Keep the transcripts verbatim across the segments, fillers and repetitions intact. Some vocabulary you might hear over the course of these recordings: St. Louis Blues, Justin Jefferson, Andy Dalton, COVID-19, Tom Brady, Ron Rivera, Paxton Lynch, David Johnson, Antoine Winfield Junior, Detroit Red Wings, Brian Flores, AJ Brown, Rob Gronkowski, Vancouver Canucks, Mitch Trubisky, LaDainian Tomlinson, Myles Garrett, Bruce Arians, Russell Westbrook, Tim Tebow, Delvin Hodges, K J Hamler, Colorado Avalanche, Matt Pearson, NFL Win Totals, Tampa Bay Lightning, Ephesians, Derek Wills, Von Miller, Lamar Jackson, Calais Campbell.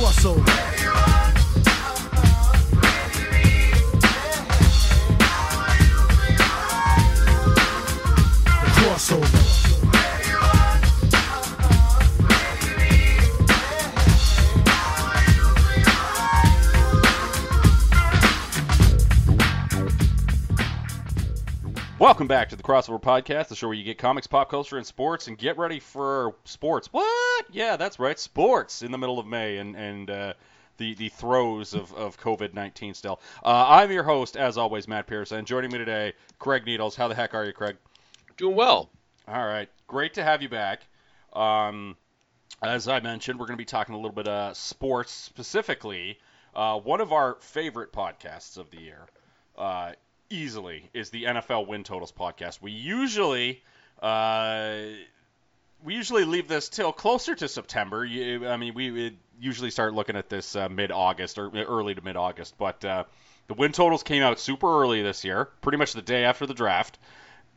Crossover. Crossover. Welcome back to the Crossover Podcast, the show where you get comics, pop culture, and sports, and get ready for sports. What? Yeah, that's right, sports in the middle of May and, and uh, the, the throes of, of COVID nineteen still. Uh, I'm your host, as always, Matt Pearson, and joining me today, Craig Needles. How the heck are you, Craig? Doing well. All right, great to have you back. Um, as I mentioned, we're going to be talking a little bit of sports specifically. Uh, one of our favorite podcasts of the year uh easily is the N F L Win Totals podcast. We usually uh, we usually leave this till closer to September. You, I mean, we, we usually start looking at this uh, mid-August or early to mid-August. But uh, the Win Totals came out super early this year, pretty much the day after the draft.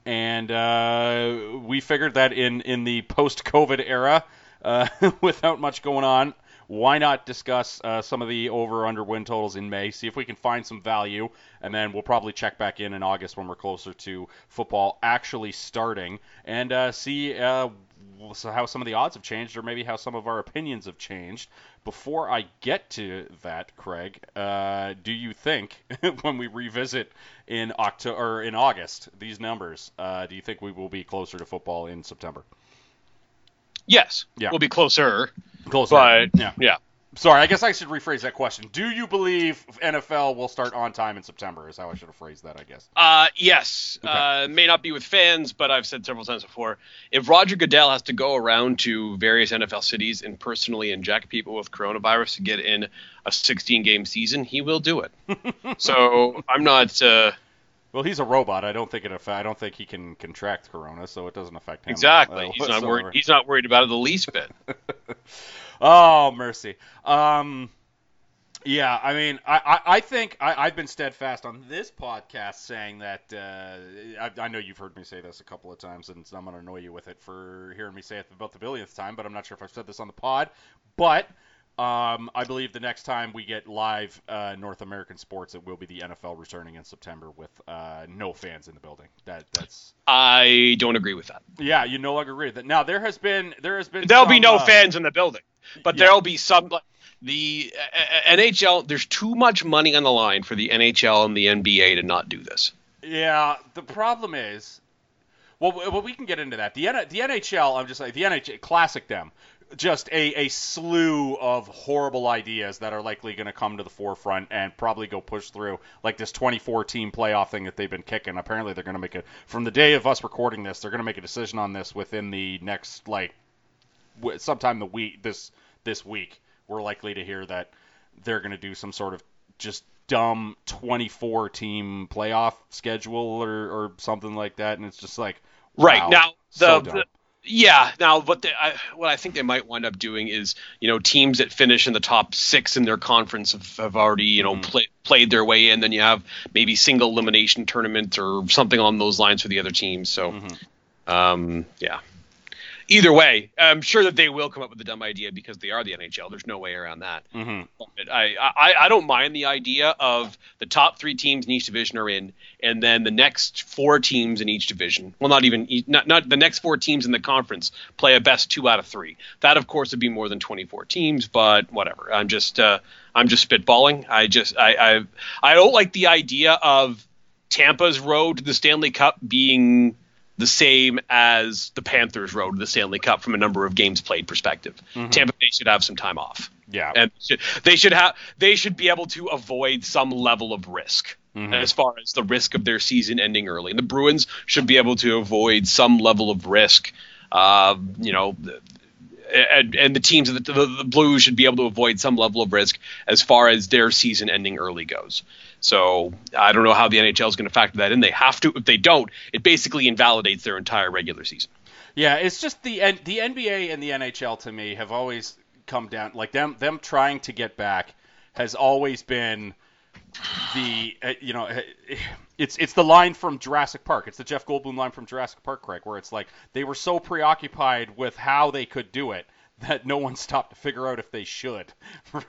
And uh, we figured that in, in the post-COVID era, uh, without much going on, why not discuss uh, some of the over-under win totals in May, see if we can find some value, and then we'll probably check back in in August when we're closer to football actually starting and uh, see uh, how some of the odds have changed or maybe how some of our opinions have changed. Before I get to that, Craig, uh, do you think when we revisit in October or in August these numbers, uh, do you think we will be closer to football in September? Yes, yeah. We'll be closer. Closer, but, yeah. yeah. Sorry, I guess I should rephrase that question. Do you believe N F L will start on time in September is how I should have phrased that, I guess. Uh, yes. Okay. Uh, may not be with fans, but I've said several times before, if Roger Goodell has to go around to various N F L cities and personally inject people with coronavirus to get in a sixteen-game season, he will do it. So I'm not... Uh, Well, he's a robot. I don't think it. Aff- I don't think he can contract corona, so it doesn't affect him. Exactly. He's not worried. He's not worried about it the least bit. Oh, mercy. Um, yeah. I mean, I, I, I think I, I've been steadfast on this podcast saying that. Uh, I, I know you've heard me say this a couple of times, and I'm going to annoy you with it for hearing me say it about the billionth time. But I'm not sure if I've said this on the pod. But Um, I believe the next time we get live uh, North American sports, it will be the N F L returning in September with uh, no fans in the building. That that's. I don't agree with that. Yeah, you no longer agree with that. Now there has been there has been there'll some, be no uh, fans in the building, but yeah. There'll be some. The uh, N H L, there's too much money on the line for the N H L and the N B A to not do this. Yeah, the problem is, well, well we can get into that. The N- the N H L, I'm just like the N H L classic them. Just a, a slew of horrible ideas that are likely going to come to the forefront and probably go push through, like this twenty-four team playoff thing that they've been kicking. Apparently, they're going to make it from the day of us recording this. They're going to make a decision on this within the next, like, w- sometime the week. This this week, we're likely to hear that they're going to do some sort of just dumb twenty-four team playoff schedule or, or something like that. And it's just like, wow, right now, the. So the- Yeah. Now, what they, I, what I think they might wind up doing is, you know, teams that finish in the top six in their conference have, have already, you know, mm. play, played their way in. Then you have maybe single elimination tournament or something on those lines for the other teams. So, mm-hmm. um, yeah. Either way, I'm sure that they will come up with a dumb idea because they are the N H L. There's no way around that. Mm-hmm. But I, I, I don't mind the idea of the top three teams in each division are in, and then the next four teams in each division. Well, not even not not the next four teams in the conference play a best two out of three. That, of course, would be more than twenty-four teams, but whatever. I'm just uh, I'm just spitballing. I just I, I I don't like the idea of Tampa's road to the Stanley Cup being the same as the Panthers' road to the Stanley Cup from a number of games played perspective. Mm-hmm. Tampa Bay should have some time off. Yeah, and should, they should have they should be able to avoid some level of risk mm-hmm. as far as the risk of their season ending early. And the Bruins should be able to avoid some level of risk. Uh, you know, and, and the teams of the, the, the Blues should be able to avoid some level of risk as far as their season ending early goes. So I don't know how the N H L is going to factor that in. They have to. If they don't, it basically invalidates their entire regular season. Yeah, it's just the the N B A and the N H L to me have always come down like them. Them trying to get back has always been the you know it's it's the line from Jurassic Park. It's the Jeff Goldblum line from Jurassic Park, Craig, where it's like they were so preoccupied with how they could do it that no one stopped to figure out if they should,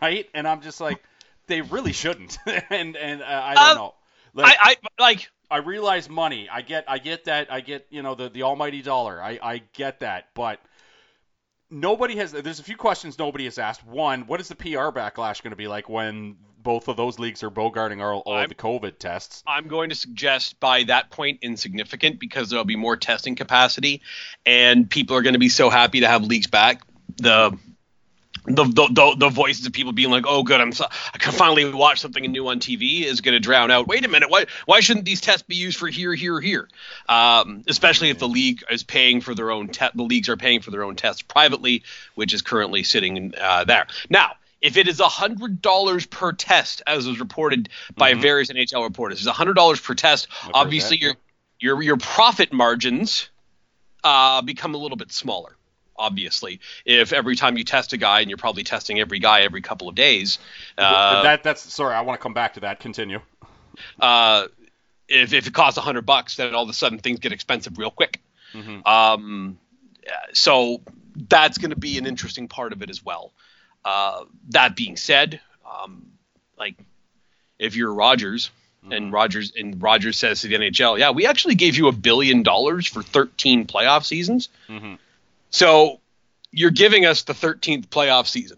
right? And I'm just like, they really shouldn't. and and uh, I don't um, know. Like, I, I like. I realize money. I get. I get that. I get. You know, the the almighty dollar. I I get that. But nobody has. There's a few questions nobody has asked. One, what is the P R backlash going to be like when both of those leagues are bogarting all, all the COVID tests? I'm going to suggest by that point insignificant, because there'll be more testing capacity, and people are going to be so happy to have leagues back. The The, the the the voices of people being like, oh good, I'm so, I can finally watch something new on T V is going to drown out. Wait a minute, why why shouldn't these tests be used for here, here, here? Um, especially if the league is paying for their own te- the leagues are paying for their own tests privately, which is currently sitting uh, there now. If it is one hundred dollars per test, as was reported by mm-hmm. various N H L reporters, it's one hundred dollars per test. I've obviously, your your your profit margins uh, become a little bit smaller. Obviously, if every time you test a guy, and you're probably testing every guy every couple of days, uh, that that's sorry, I want to come back to that. Continue. Uh, if if it costs a hundred bucks, then all of a sudden things get expensive real quick. Mm-hmm. Um, so that's going to be an interesting part of it as well. Uh, that being said, um, like if you're Rogers mm-hmm. and Rogers and Rogers says to the N H L, yeah, we actually gave you a billion dollars for thirteen playoff seasons. Mm-hmm. So you're giving us the thirteenth playoff season.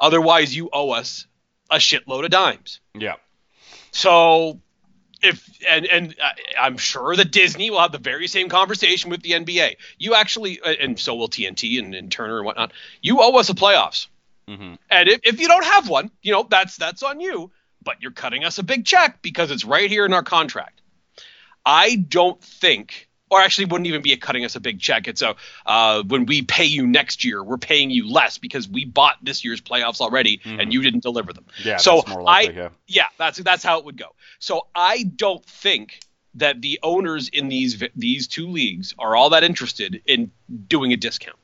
Otherwise, you owe us a shitload of dimes. Yeah. So if and and I'm sure that Disney will have the very same conversation with the N B A. You actually and so will T N T and, and Turner and whatnot. You owe us a playoffs. Mm-hmm. And if, if you don't have one, you know, that's that's on you. But you're cutting us a big check because it's right here in our contract. I don't think. Or actually wouldn't even be a cutting us a big check. It's a, uh, when we pay you next year, we're paying you less because we bought this year's playoffs already mm-hmm. and you didn't deliver them. Yeah, so that's more likely, I, yeah. yeah, that's that's how it would go. So I don't think that the owners in these these two leagues are all that interested in doing a discount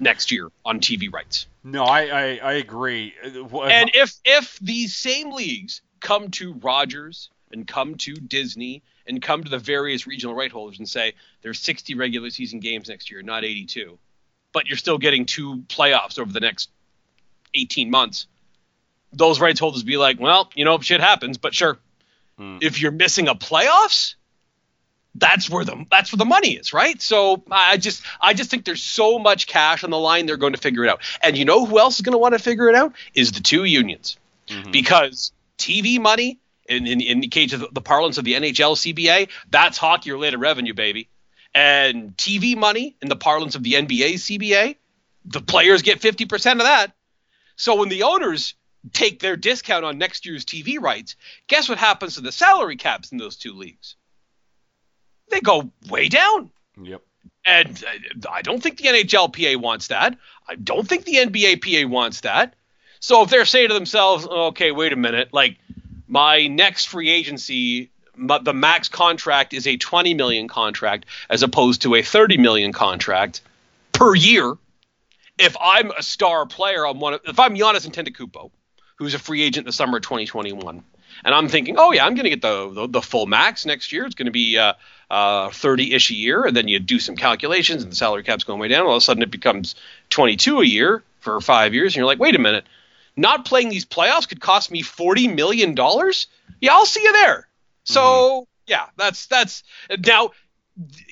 next year on T V rights. No, I, I, I agree. And if if these same leagues come to Rogers and come to Disney and come to the various regional right holders and say, there's sixty regular season games next year, not eighty-two. But you're still getting two playoffs over the next eighteen months. Those rights holders be like, well, you know, shit happens, but sure. Hmm. If you're missing a playoffs, that's where the that's where the money is, right? So I just I just think there's so much cash on the line, they're going to figure it out. And you know who else is going to want to figure it out? Is the two unions. Mm-hmm. Because T V money, In, in, in the case of the parlance of the N H L C B A, that's hockey-related revenue, baby. And T V money, in the parlance of the N B A C B A, the players get fifty percent of that. So when the owners take their discount on next year's T V rights, guess what happens to the salary caps in those two leagues? They go way down. Yep. And I don't think the N H L P A wants that. I don't think the N B A P A wants that. So if they're saying to themselves, okay, wait a minute, like – my next free agency, the max contract is a twenty million contract as opposed to a thirty million contract per year. If I'm a star player on one of, if I'm Giannis Antetokounmpo, who's a free agent in the summer of twenty twenty-one, and I'm thinking, oh yeah, I'm going to get the, the the full max next year. It's going to be uh, uh, thirty-ish a year, and then you do some calculations, and the salary cap's going way down. All of a sudden, it becomes twenty-two a year for five years, and you're like, wait a minute. Not playing these playoffs could cost me forty million dollars. Yeah, I'll see you there. So, mm-hmm. yeah, that's that's now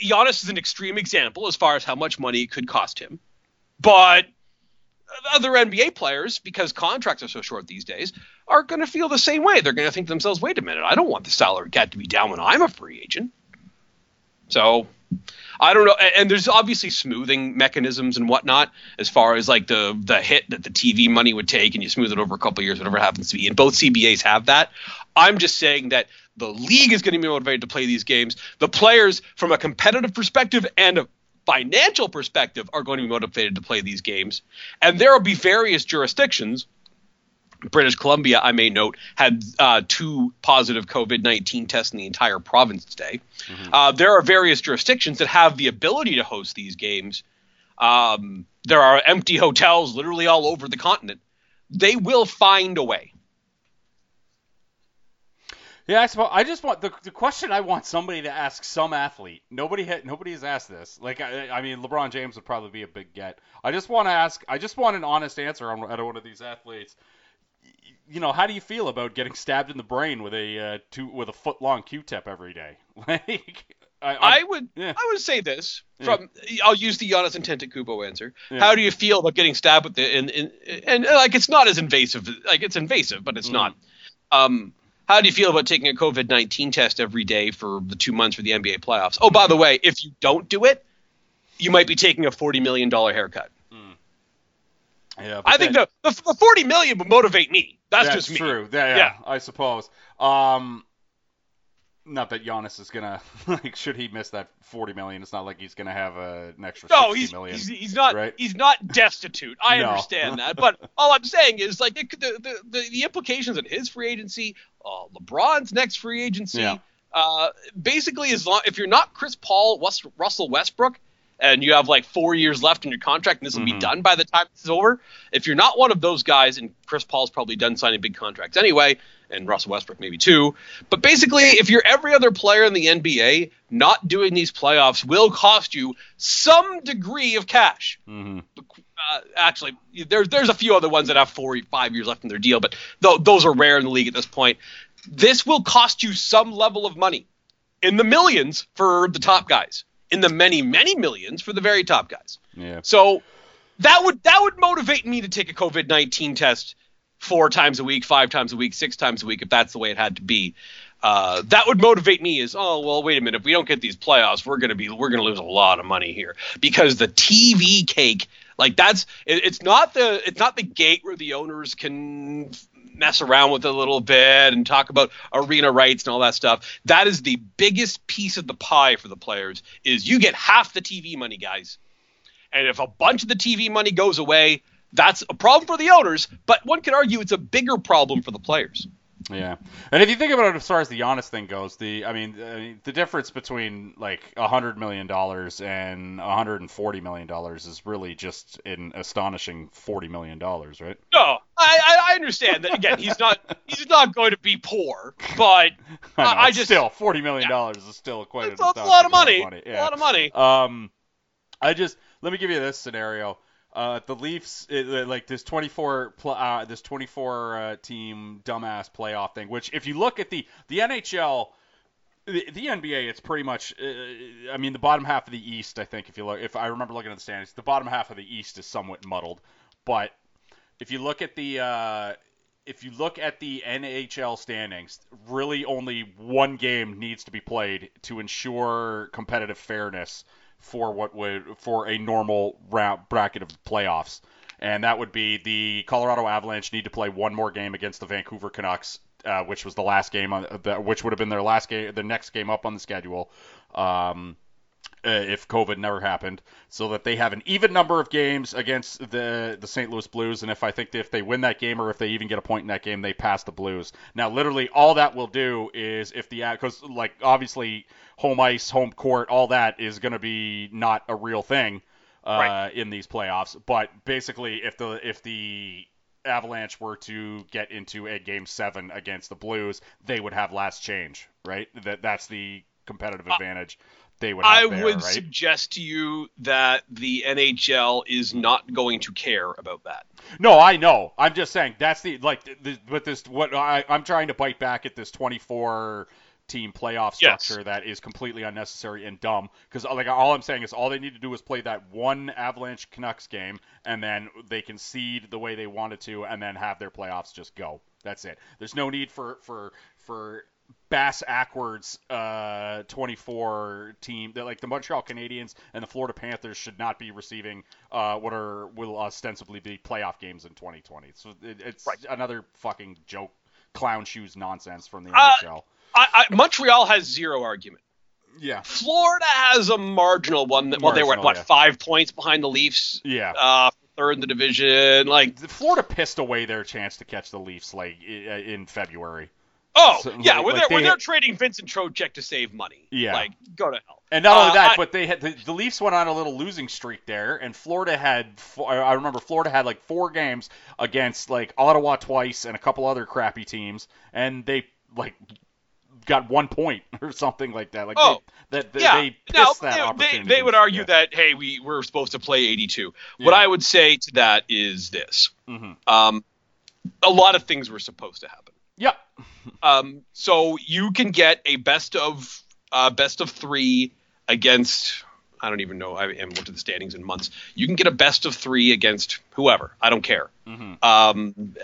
Giannis is an extreme example as far as how much money it could cost him. But other N B A players, because contracts are so short these days, are going to feel the same way. They're going to think to themselves, wait a minute, I don't want the salary cap to be down when I'm a free agent. So I don't know. And there's obviously smoothing mechanisms and whatnot as far as like the the hit that the T V money would take, and you smooth it over a couple of years, whatever it happens to be. And both C B As have that. I'm just saying that the league is going to be motivated to play these games. The players, from a competitive perspective and a financial perspective, are going to be motivated to play these games. And there will be various jurisdictions. British Columbia, I may note, had uh, two positive COVID nineteen tests in the entire province today. Mm-hmm. Uh, there are various jurisdictions that have the ability to host these games. Um, there are empty hotels literally all over the continent. They will find a way. Yeah, I suppose. I just want the the question I want somebody to ask some athlete. Nobody ha- nobody has asked this. Like, I, I mean, LeBron James would probably be a big get. I just want to ask. I just want an honest answer on out of one of these athletes. You know, how do you feel about getting stabbed in the brain with a uh, two with a foot long Q-tip every day? Like, I, I, I would yeah. I would say this from yeah. I'll use the Giannis Antetokounmpo answer. Yeah. How do you feel about getting stabbed with the and, and and like it's not as invasive like it's invasive, but it's mm. not. Um, how do you feel about taking a COVID nineteen test every day for the two months for the N B A playoffs? Oh, by the way, if you don't do it, you might be taking a forty million dollars haircut. Mm. Yeah, I think that, the, the forty million dollars would motivate me. That's, that's just me. That's true. Yeah, yeah, yeah, I suppose. Um, not that Giannis is going to – like, should he miss that forty million dollars, it's not like he's going to have a, an extra no, sixty million dollars. No, he's, he's not right? He's not destitute. I no. understand that. But all I'm saying is, like, it, the, the, the, the implications of his free agency – Uh, LeBron's next free agency. Yeah. Uh, basically, as long if you're not Chris Paul, West, Russell Westbrook, and you have like four years left in your contract, and this will mm-hmm. be done by the time this is over. If you're not one of those guys, and Chris Paul's probably done signing big contracts anyway, and Russell Westbrook maybe too. But basically, if you're every other player in the N B A, not doing these playoffs will cost you some degree of cash. Mm-hmm. Uh, actually, there's there's a few other ones that have four or five years left in their deal, but th- those are rare in the league at this point. This will cost you some level of money, in the millions for the top guys, in the many, many millions for the very top guys. Yeah. So that would that would motivate me to take a COVID nineteen test four times a week, five times a week, six times a week, if that's the way it had to be. Uh, that would motivate me is, oh, well, wait a minute. If we don't get these playoffs, we're going to be we're going to lose a lot of money here because the T V cake. Like that's it, it's not the it's not the gate where the owners can mess around with it a little bit and talk about arena rights and all that stuff. That is the biggest piece of the pie for the players is you get half the T V money, guys. And if a bunch of the T V money goes away, that's a problem for the owners. But one could argue it's a bigger problem for the players. Yeah, and if you think about it, as far as the Giannis thing goes, the I mean, the, the difference between like a hundred million dollars and a hundred and forty million dollars is really just an astonishing forty million dollars, right? No, I, I understand that. Again, he's not he's not going to be poor, but I, know, I just still forty million dollars yeah. is still quite it's, an it's a lot of money, money. Yeah. a lot of money. Um, I just let me give you this scenario. Uh, the Leafs, it, like this twenty-four, uh, this twenty-four uh, team dumbass playoff thing. Which, if you look at the the N H L, the, the N B A, it's pretty much. Uh, I mean, the bottom half of the East. I think if you look, if I remember looking at the standings, the bottom half of the East is somewhat muddled. But if you look at the uh, if you look at the N H L standings, really only one game needs to be played to ensure competitive fairness for what would for a normal round bracket of the playoffs, and that would be the Colorado Avalanche need to play one more game against the Vancouver Canucks, uh, which was the last game on the, which would have been their last game, their next game up on the schedule, um, if COVID never happened, so that they have an even number of games against the the Saint Louis Blues, and if I think if they win that game or if they even get a point in that game, they pass the Blues. Now, literally, all that will do is if the because like obviously. home ice, home court, all that is going to be not a real thing uh, right. in these playoffs. But basically, if the if the Avalanche were to get into a game seven against the Blues, they would have last change, right? That that's the competitive advantage uh, they would have I there, would right? suggest to you that the N H L is not going to care about that. No, I know. I'm just saying that's the like the, the, but this what I, I'm trying to bite back at this twenty-four team playoff structure yes. that is completely unnecessary and dumb because like all I'm saying is all they need to do is play that one Avalanche Canucks game and then they can seed the way they wanted to and then have their playoffs just go. That's it. There's no need for for for bass-ackwards uh, twenty-four team that like the Montreal Canadiens and the Florida Panthers should not be receiving uh, what are will ostensibly be playoff games in twenty twenty. So it, it's right. another fucking joke, clown shoes nonsense from the N H L. Uh, I, I, Montreal has zero argument. Yeah. Florida has a marginal one. That, well, marginal, they were at, what, yeah. five points behind the Leafs? Yeah. Uh, third in the division. Like Florida pissed away their chance to catch the Leafs like in February. Oh, so, yeah. Like, when, like they're, they when they're had... trading Vincent Trocheck to save money. Yeah. Like, go to hell. And not only uh, that, I, but they had the, the Leafs went on a little losing streak there, and Florida had – I remember Florida had like four games against like Ottawa twice and a couple other crappy teams, and they like – got one point or something like that. Like oh, they, that, yeah. they pissed no, that they, opportunity. They, they would argue yeah. that, hey, we, we're supposed to play eighty-two. Yeah. What I would say to that is this. Mm-hmm. Um, a lot of things were supposed to happen. Yeah. um, so you can get a best of uh, best of three against – I don't even know. I haven't looked at the standings in months. You can get a best of three against whoever. I don't care. Mm-hmm. Um,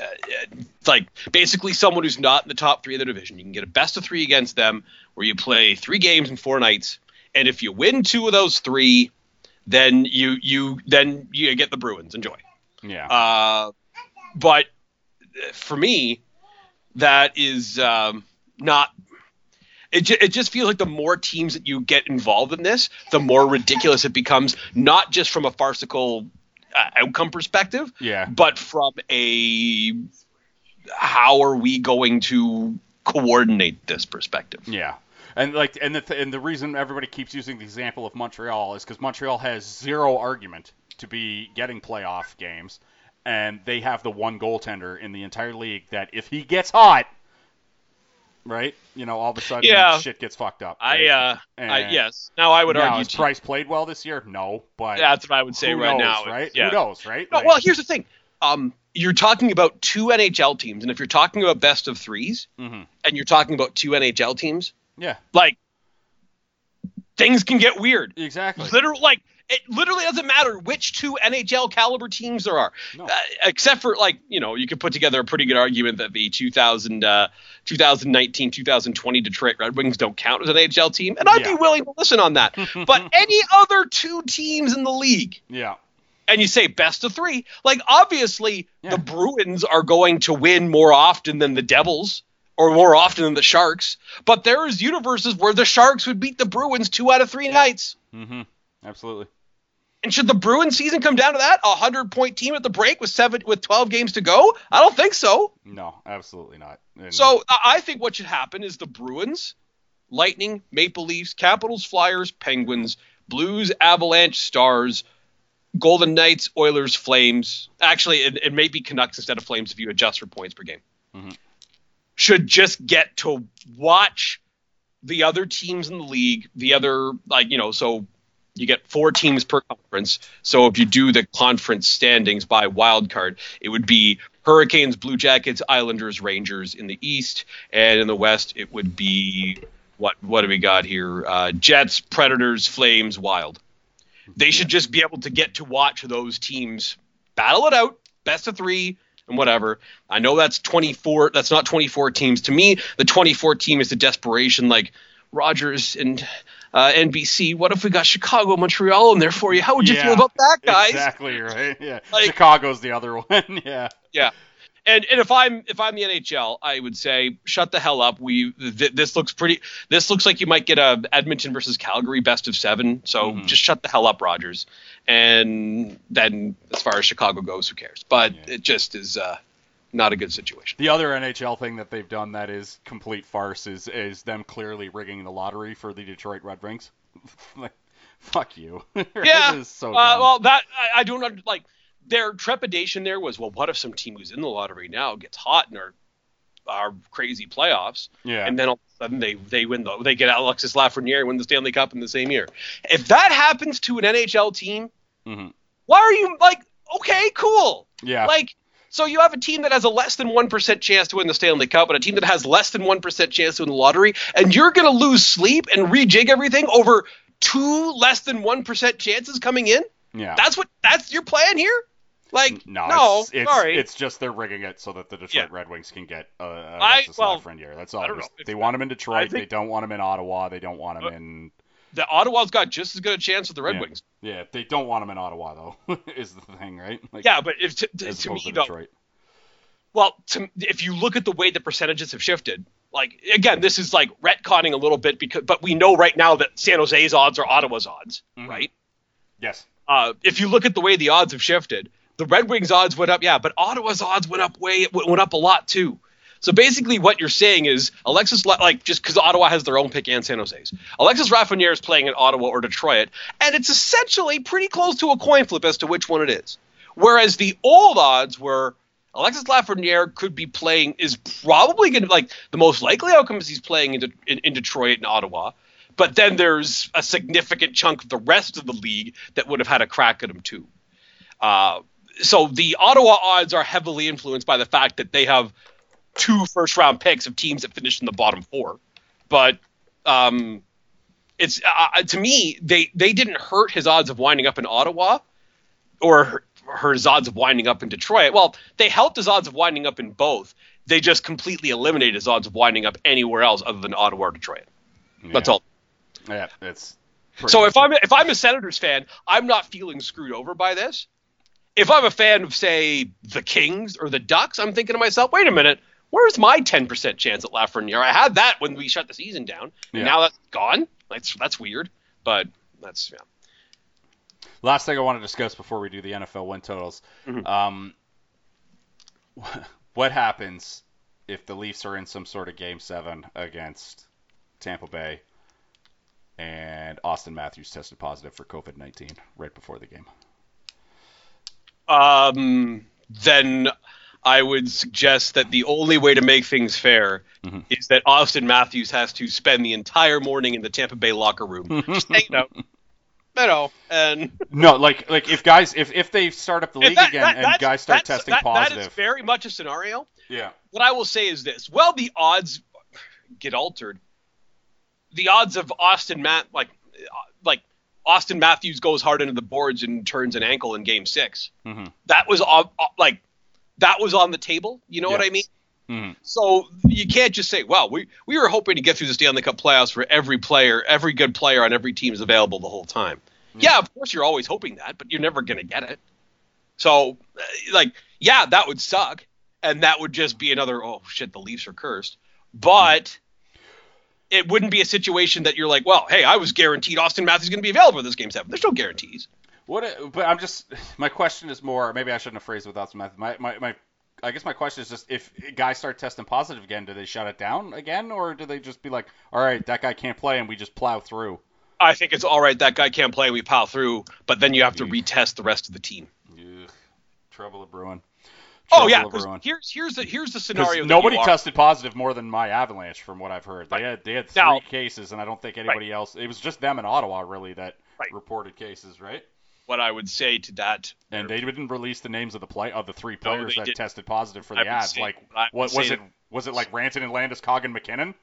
it's like basically someone who's not in the top three of the division. You can get a best of three against them where you play three games in four nights. And if you win two of those three, then you you then you get the Bruins. Enjoy. Yeah. Uh, but for me – that is um, not it, ju- it just feels like the more teams that you get involved in this, the more ridiculous it becomes, not just from a farcical uh, outcome perspective, yeah. but from a how are we going to coordinate this perspective. Yeah. And like, and the th- and the reason everybody keeps using the example of Montreal is because Montreal has zero argument to be getting playoff games. And they have the one goaltender in the entire league that if he gets hot, right, you know, all of a sudden yeah. shit gets fucked up. Right? I, uh, I, yes. Now I would now, argue. Has Price played well this year? No, but that's what I would say right knows, now. Right? Yeah. Who knows, right? No, like, well, here's the thing. Um, you're talking about two N H L teams, and if you're talking about best of threes, mm-hmm. and you're talking about two N H L teams, yeah, like things can get weird. Exactly. Literally, like. It literally doesn't matter which two N H L caliber teams there are, no. uh, except for like, you know, you could put together a pretty good argument that the two thousand, uh, twenty nineteen, twenty twenty Detroit Red Wings don't count as an N H L team. And I'd yeah. be willing to listen on that. But any other two teams in the league. Yeah. And you say best of three, like obviously yeah. the Bruins are going to win more often than the Devils. Or more often than the Sharks. But there is universes where the Sharks would beat the Bruins two out of three yeah. nights. Mm-hmm. Absolutely. And should the Bruins season come down to that? A hundred-point team at the break with seven with twelve games to go? I don't think so. No, absolutely not. And so I think what should happen is the Bruins, Lightning, Maple Leafs, Capitals, Flyers, Penguins, Blues, Avalanche, Stars, Golden Knights, Oilers, Flames. Actually, it, it may be Canucks instead of Flames if you adjust for points per game. Mm-hmm. Should just get to watch the other teams in the league, the other, like, you know, so – you get four teams per conference. So if you do the conference standings by wild card, it would be Hurricanes, Blue Jackets, Islanders, Rangers in the East. And in the West, it would be, what What do we got here? Uh, Jets, Predators, Flames, Wild. They should just be able to get to watch those teams battle it out, best of three, and whatever. I know that's twenty-four. That's not twenty-four teams. To me, the twenty-four team is the desperation, like Rogers and... Uh, N B C, what if we got Chicago, Montreal in there for you? How would you yeah, feel about that, guys? Exactly, right? Yeah. Like, Chicago's the other one. yeah. Yeah. And and if I'm if I'm the N H L, I would say shut the hell up. We th- this looks pretty this looks like you might get a Edmonton versus Calgary best of seven. So mm-hmm. just shut the hell up, Rogers. And then as far as Chicago goes, who cares? But yeah. it just is uh not a good situation. The other N H L thing that they've done that is complete farce is, is them clearly rigging the lottery for the Detroit Red Wings. Like, fuck you. Yeah. This is so uh, well, that I, I don't like. Their trepidation there was, well, what if some team who's in the lottery now gets hot in our our crazy playoffs? Yeah. And then all of a sudden they they win the they get Alexis Lafreniere and win the Stanley Cup in the same year. If that happens to an N H L team, mm-hmm. why are you like okay, cool? Yeah. Like. So you have a team that has a less than one percent chance to win the Stanley Cup and a team that has less than one percent chance to win the lottery, and you're going to lose sleep and rejig everything over two less than one percent chances coming in? Yeah. That's what that's your plan here? Like, no, no it's, it's, sorry. It's just they're rigging it so that the Detroit yeah. Red Wings can get uh, Alexis well, Lafreniere. That's all. I don't know. They want him in Detroit. They don't want him in Ottawa. They don't want him uh, in... The Ottawa's got just as good a chance with the Red yeah. Wings. Yeah, they don't want him in Ottawa, though, is the thing, right? Like, yeah, but if t- t- to me, to though, well, to, if you look at the way the percentages have shifted, like, again, this is like retconning a little bit, because, but we know right now that San Jose's odds are Ottawa's odds, mm-hmm. right? Yes. Uh, if you look at the way the odds have shifted, the Red Wings odds went up, yeah, but Ottawa's odds went up way, went up a lot, too. So basically what you're saying is Alexis – like just because Ottawa has their own pick and San Jose's. Alexis Lafreniere is playing in Ottawa or Detroit, and it's essentially pretty close to a coin flip as to which one it is. Whereas the old odds were Alexis Lafreniere could be playing, is probably going to, like, the most likely outcome is he's playing in, De- in, in Detroit and Ottawa. But then there's a significant chunk of the rest of the league that would have had a crack at him too. Uh, so the Ottawa odds are heavily influenced by the fact that they have two first-round picks of teams that finished in the bottom four. But um, it's uh, to me, they, they didn't hurt his odds of winding up in Ottawa or hurt his odds of winding up in Detroit. Well, they helped his odds of winding up in both. They just completely eliminated his odds of winding up anywhere else other than Ottawa or Detroit. Yeah. That's all. Yeah, that's so if I'm if I'm a Senators fan, I'm not feeling screwed over by this. If I'm a fan of, say, the Kings or the Ducks, I'm thinking to myself, wait a minute, where's my ten percent chance at Lafreniere? I had that when we shut the season down, and yeah. now that's gone. That's that's weird, but that's yeah. Last thing I want to discuss before we do the N F L win totals, mm-hmm. um, what happens if the Leafs are in some sort of Game Seven against Tampa Bay? And Austin Matthews tested positive for COVID nineteen right before the game. Um, then I would suggest that the only way to make things fair mm-hmm. is that Austin Matthews has to spend the entire morning in the Tampa Bay locker room. Just hanging out. You know, and no, like like if guys if, if they start up the league that, again that, and guys start testing that, positive. That is very much a scenario. Yeah. What I will say is this. Well, the odds get altered. The odds of Austin Matt like like Austin Matthews goes hard into the boards and turns an ankle in Game Six. Mm-hmm. That was on, like that was on the table. You know yes. what I mean? Mm-hmm. So you can't just say, "Well, we we were hoping to get through the Stanley Cup playoffs where every player, every good player on every team is available the whole time." Mm-hmm. Yeah, of course you're always hoping that, but you're never gonna get it. So, like, yeah, that would suck, and that would just be another. Oh shit, the Leafs are cursed, but. Mm-hmm. It wouldn't be a situation that you're like, well, hey, I was guaranteed Austin Matthews is going to be available for this Game Seven. There's no guarantees. What? But I'm just – my question is more – maybe I shouldn't have phrased it with Austin Matthews. My, my, my, I guess my question is just if guys start testing positive again, do they shut it down again or do they just be like, all right, that guy can't play and we just plow through? I think it's all right, that guy can't play and we plow through, but then you have to retest the rest of the team. Ugh. Trouble of brewing. Oh yeah, here's here's the here's the scenario. Nobody tested positive more than my Avalanche, from what I've heard. They had they had three now, cases, and I don't think anybody right. else. It was just them in Ottawa, really, that right. reported cases, right? What I would say to that, and they didn't release the names of the play of the three players no, that didn't. tested positive for the Avs. Like, what was it? That, was it like Rantanen and Landis, Coggan, McKinnon?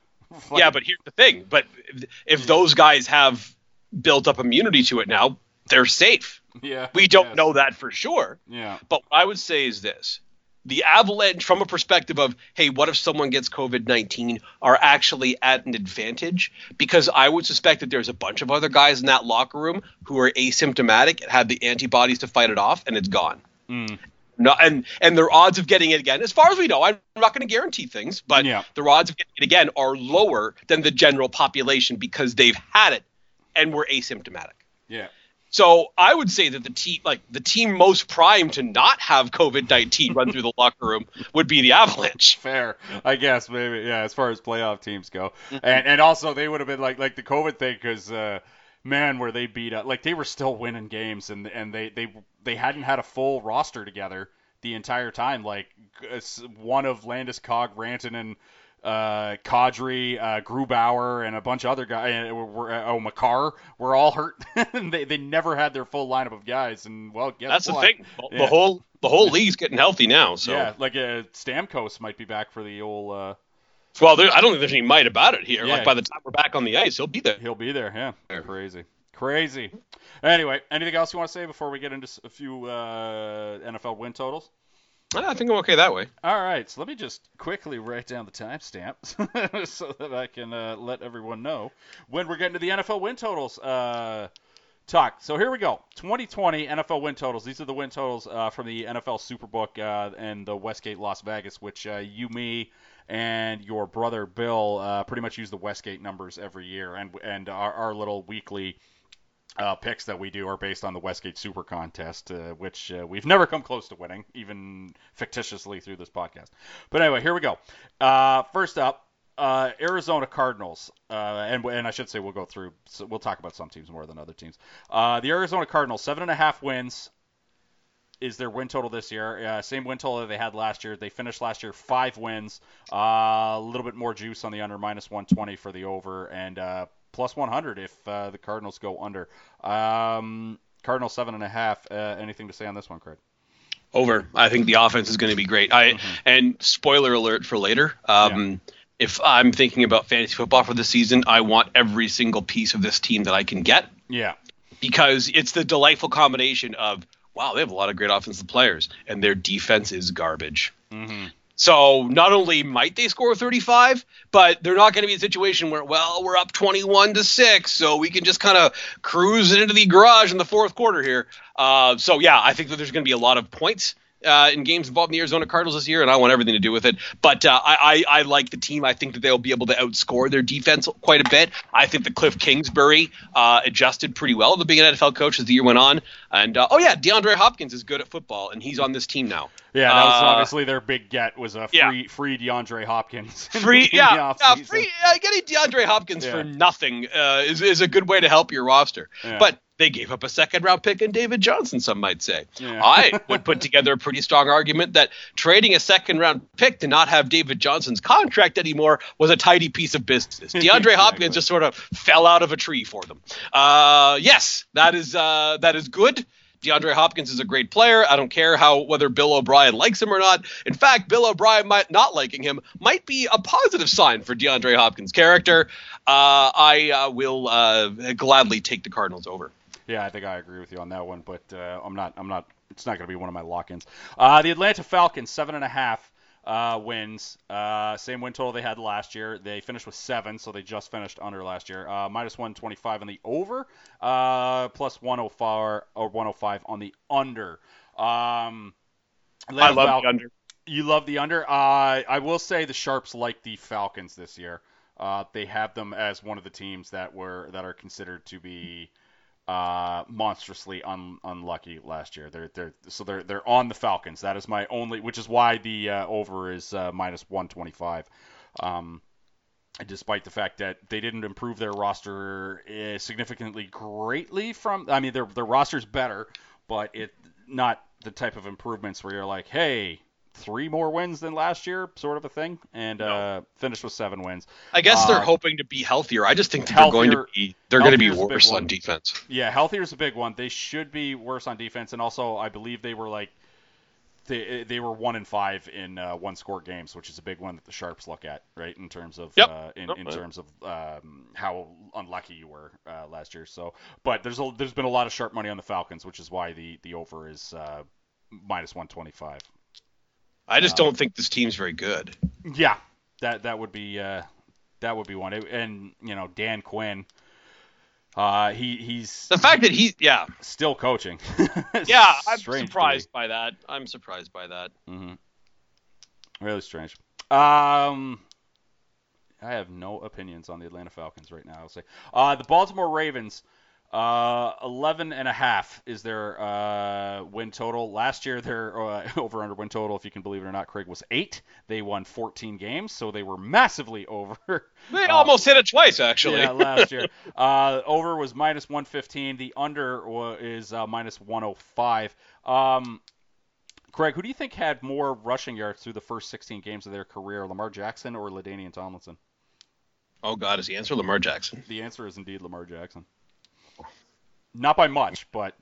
Like, yeah, but here's the thing. But if, if those guys have built up immunity to it now, they're safe. Yeah, we don't yes. know that for sure. Yeah, but what I would say is this. The Avalanche, from a perspective of, hey, what if someone gets COVID nineteen, are actually at an advantage because I would suspect that there's a bunch of other guys in that locker room who are asymptomatic and have the antibodies to fight it off, and it's gone. Mm. No, and, and their odds of getting it again, as far as we know, I'm not going to guarantee things, but yeah. their odds of getting it again are lower than the general population because they've had it and were asymptomatic. Yeah. So I would say that the team, like the team most primed to not have COVID nineteen run through the locker room would be the Avalanche. Fair, I guess, maybe, yeah. As far as playoff teams go, and and also they would have been like like the COVID thing because uh, man, where they beat up, like they were still winning games, and and they they they hadn't had a full roster together the entire time. Like one of Landis, Cog, Rantanen, uh, Kadri, uh, Grubauer, and a bunch of other guys, uh, were, uh, oh, Makar, were all hurt. they they never had their full lineup of guys, and well, guess that's what? the thing. Yeah. The whole the whole league's getting healthy now, so yeah, like uh, Stamkos might be back for the old. Uh... Well, there, I don't think there's any might about it here. Yeah. Like by the time we're back on the ice, he'll be there. He'll be there. Yeah, there. crazy, crazy. Anyway, anything else you want to say before we get into a few uh, N F L win totals? I think I'm okay that way. All right, so let me just quickly write down the timestamp so that I can uh, let everyone know when we're getting to the N F L win totals uh, talk. So here we go. twenty twenty N F L win totals. These are the win totals uh, from the N F L Superbook uh, and the Westgate Las Vegas, which uh, you, me, and your brother Bill uh, pretty much use the Westgate numbers every year, and and our, our little weekly Uh, picks that we do are based on the Westgate Super Contest, uh, which uh, we've never come close to winning, even fictitiously through this podcast. But anyway, here we go. Uh, first up, uh, Arizona Cardinals, uh, and and I should say we'll go through. So we'll talk about some teams more than other teams. Uh, the Arizona Cardinals, seven and a half wins, is their win total this year. Uh, same win total that they had last year. They finished last year five wins. Uh, a little bit more juice on the under, minus one twenty for the over, and uh, plus one hundred if uh, the Cardinals go under. Um, Cardinals seven and a half. Uh, anything to say on this one, Craig? Over. I think the offense is going to be great. I mm-hmm. And spoiler alert for later. Um, yeah. If I'm thinking about fantasy football for this season, I want every single piece of this team that I can get. Yeah. Because it's the delightful combination of, wow, they have a lot of great offensive players, and their defense is garbage. Mm-hmm. So not only might they score thirty-five, but they're not going to be in a situation where, well, we're up twenty-one to six, so we can just kind of cruise into the garage in the fourth quarter here. Uh, so, yeah, I think that there's going to be a lot of points uh, in games involving the Arizona Cardinals this year, and I want everything to do with it. But uh, I, I, I like the team. I think that they'll be able to outscore their defense quite a bit. I think that Cliff Kingsbury uh, adjusted pretty well to being an N F L coach as the year went on. And, uh, oh, yeah, DeAndre Hopkins is good at football, and he's on this team now. Yeah, that was uh, obviously their big get was a free, yeah. free DeAndre Hopkins. Free, yeah, yeah, free, uh, getting DeAndre Hopkins yeah. for nothing uh, is is a good way to help your roster. Yeah. But they gave up a second round pick and David Johnson, some might say. Yeah. I would put together a pretty strong argument that trading a second round pick to not have David Johnson's contract anymore was a tidy piece of business. DeAndre exactly. Hopkins just sort of fell out of a tree for them. Uh, yes, that is uh, that is good. DeAndre Hopkins is a great player. I don't care how whether Bill O'Brien likes him or not. In fact, Bill O'Brien might not liking him might be a positive sign for DeAndre Hopkins' character. Uh, I uh, will uh, gladly take the Cardinals over. Yeah, I think I agree with you on that one, but uh, I'm not. I'm not. It's not going to be one of my lock-ins. Uh, the Atlanta Falcons seven and a half. Uh, wins. Uh, same win total they had last year. They finished with seven, so they just finished under last year. Uh, minus one twenty-five on the over, uh, plus one oh four or one oh five on the under. Um, I love Fal- the under. You love the under? Uh, I will say the Sharps like the Falcons this year. Uh, they have them as one of the teams that were that are considered to be Uh, monstrously un- unlucky last year. They're they're so they're they're on the Falcons. That is my only, which is why the uh, over is uh, minus one twenty-five. Um, despite the fact that they didn't improve their roster uh, significantly, greatly from. I mean, their their roster's better, but it not the type of improvements where you're like, hey, three more wins than last year, sort of a thing, and no. uh, finished with seven wins. I guess they're uh, hoping to be healthier. I just think they're going to be they're going to be worse on defense. Yeah, healthier is a big one. They should be worse on defense, and also I believe they were like they they were one and five in uh, one score games, which is a big one that the Sharps look at, right? In terms of yep. uh, in, yep. in terms of um, how unlucky you were uh, last year. So, but there's a, there's been a lot of sharp money on the Falcons, which is why the the over is uh, minus one twenty-five. I just don't um, think this team's very good. Yeah, that that would be uh, that would be one. It, and you know, Dan Quinn, uh, he he's the fact that he's yeah still coaching. yeah, I'm surprised by that. I'm surprised by that. Mm-hmm. Really strange. Um, I have no opinions on the Atlanta Falcons right now. I'll say uh, the Baltimore Ravens. Uh, eleven and a half is their uh, win total. Last year, their uh, over-under win total, if you can believe it or not, Craig, was eight. They won fourteen games, so they were massively over. They uh, almost hit it twice, actually. Yeah, last year. uh, over was minus one fifteen. The under is uh, minus one oh five. Um, Craig, who do you think had more rushing yards through the first sixteen games of their career, Lamar Jackson or LaDainian Tomlinson? Oh, God, is the answer Lamar Jackson? The answer is indeed Lamar Jackson. Not by much, but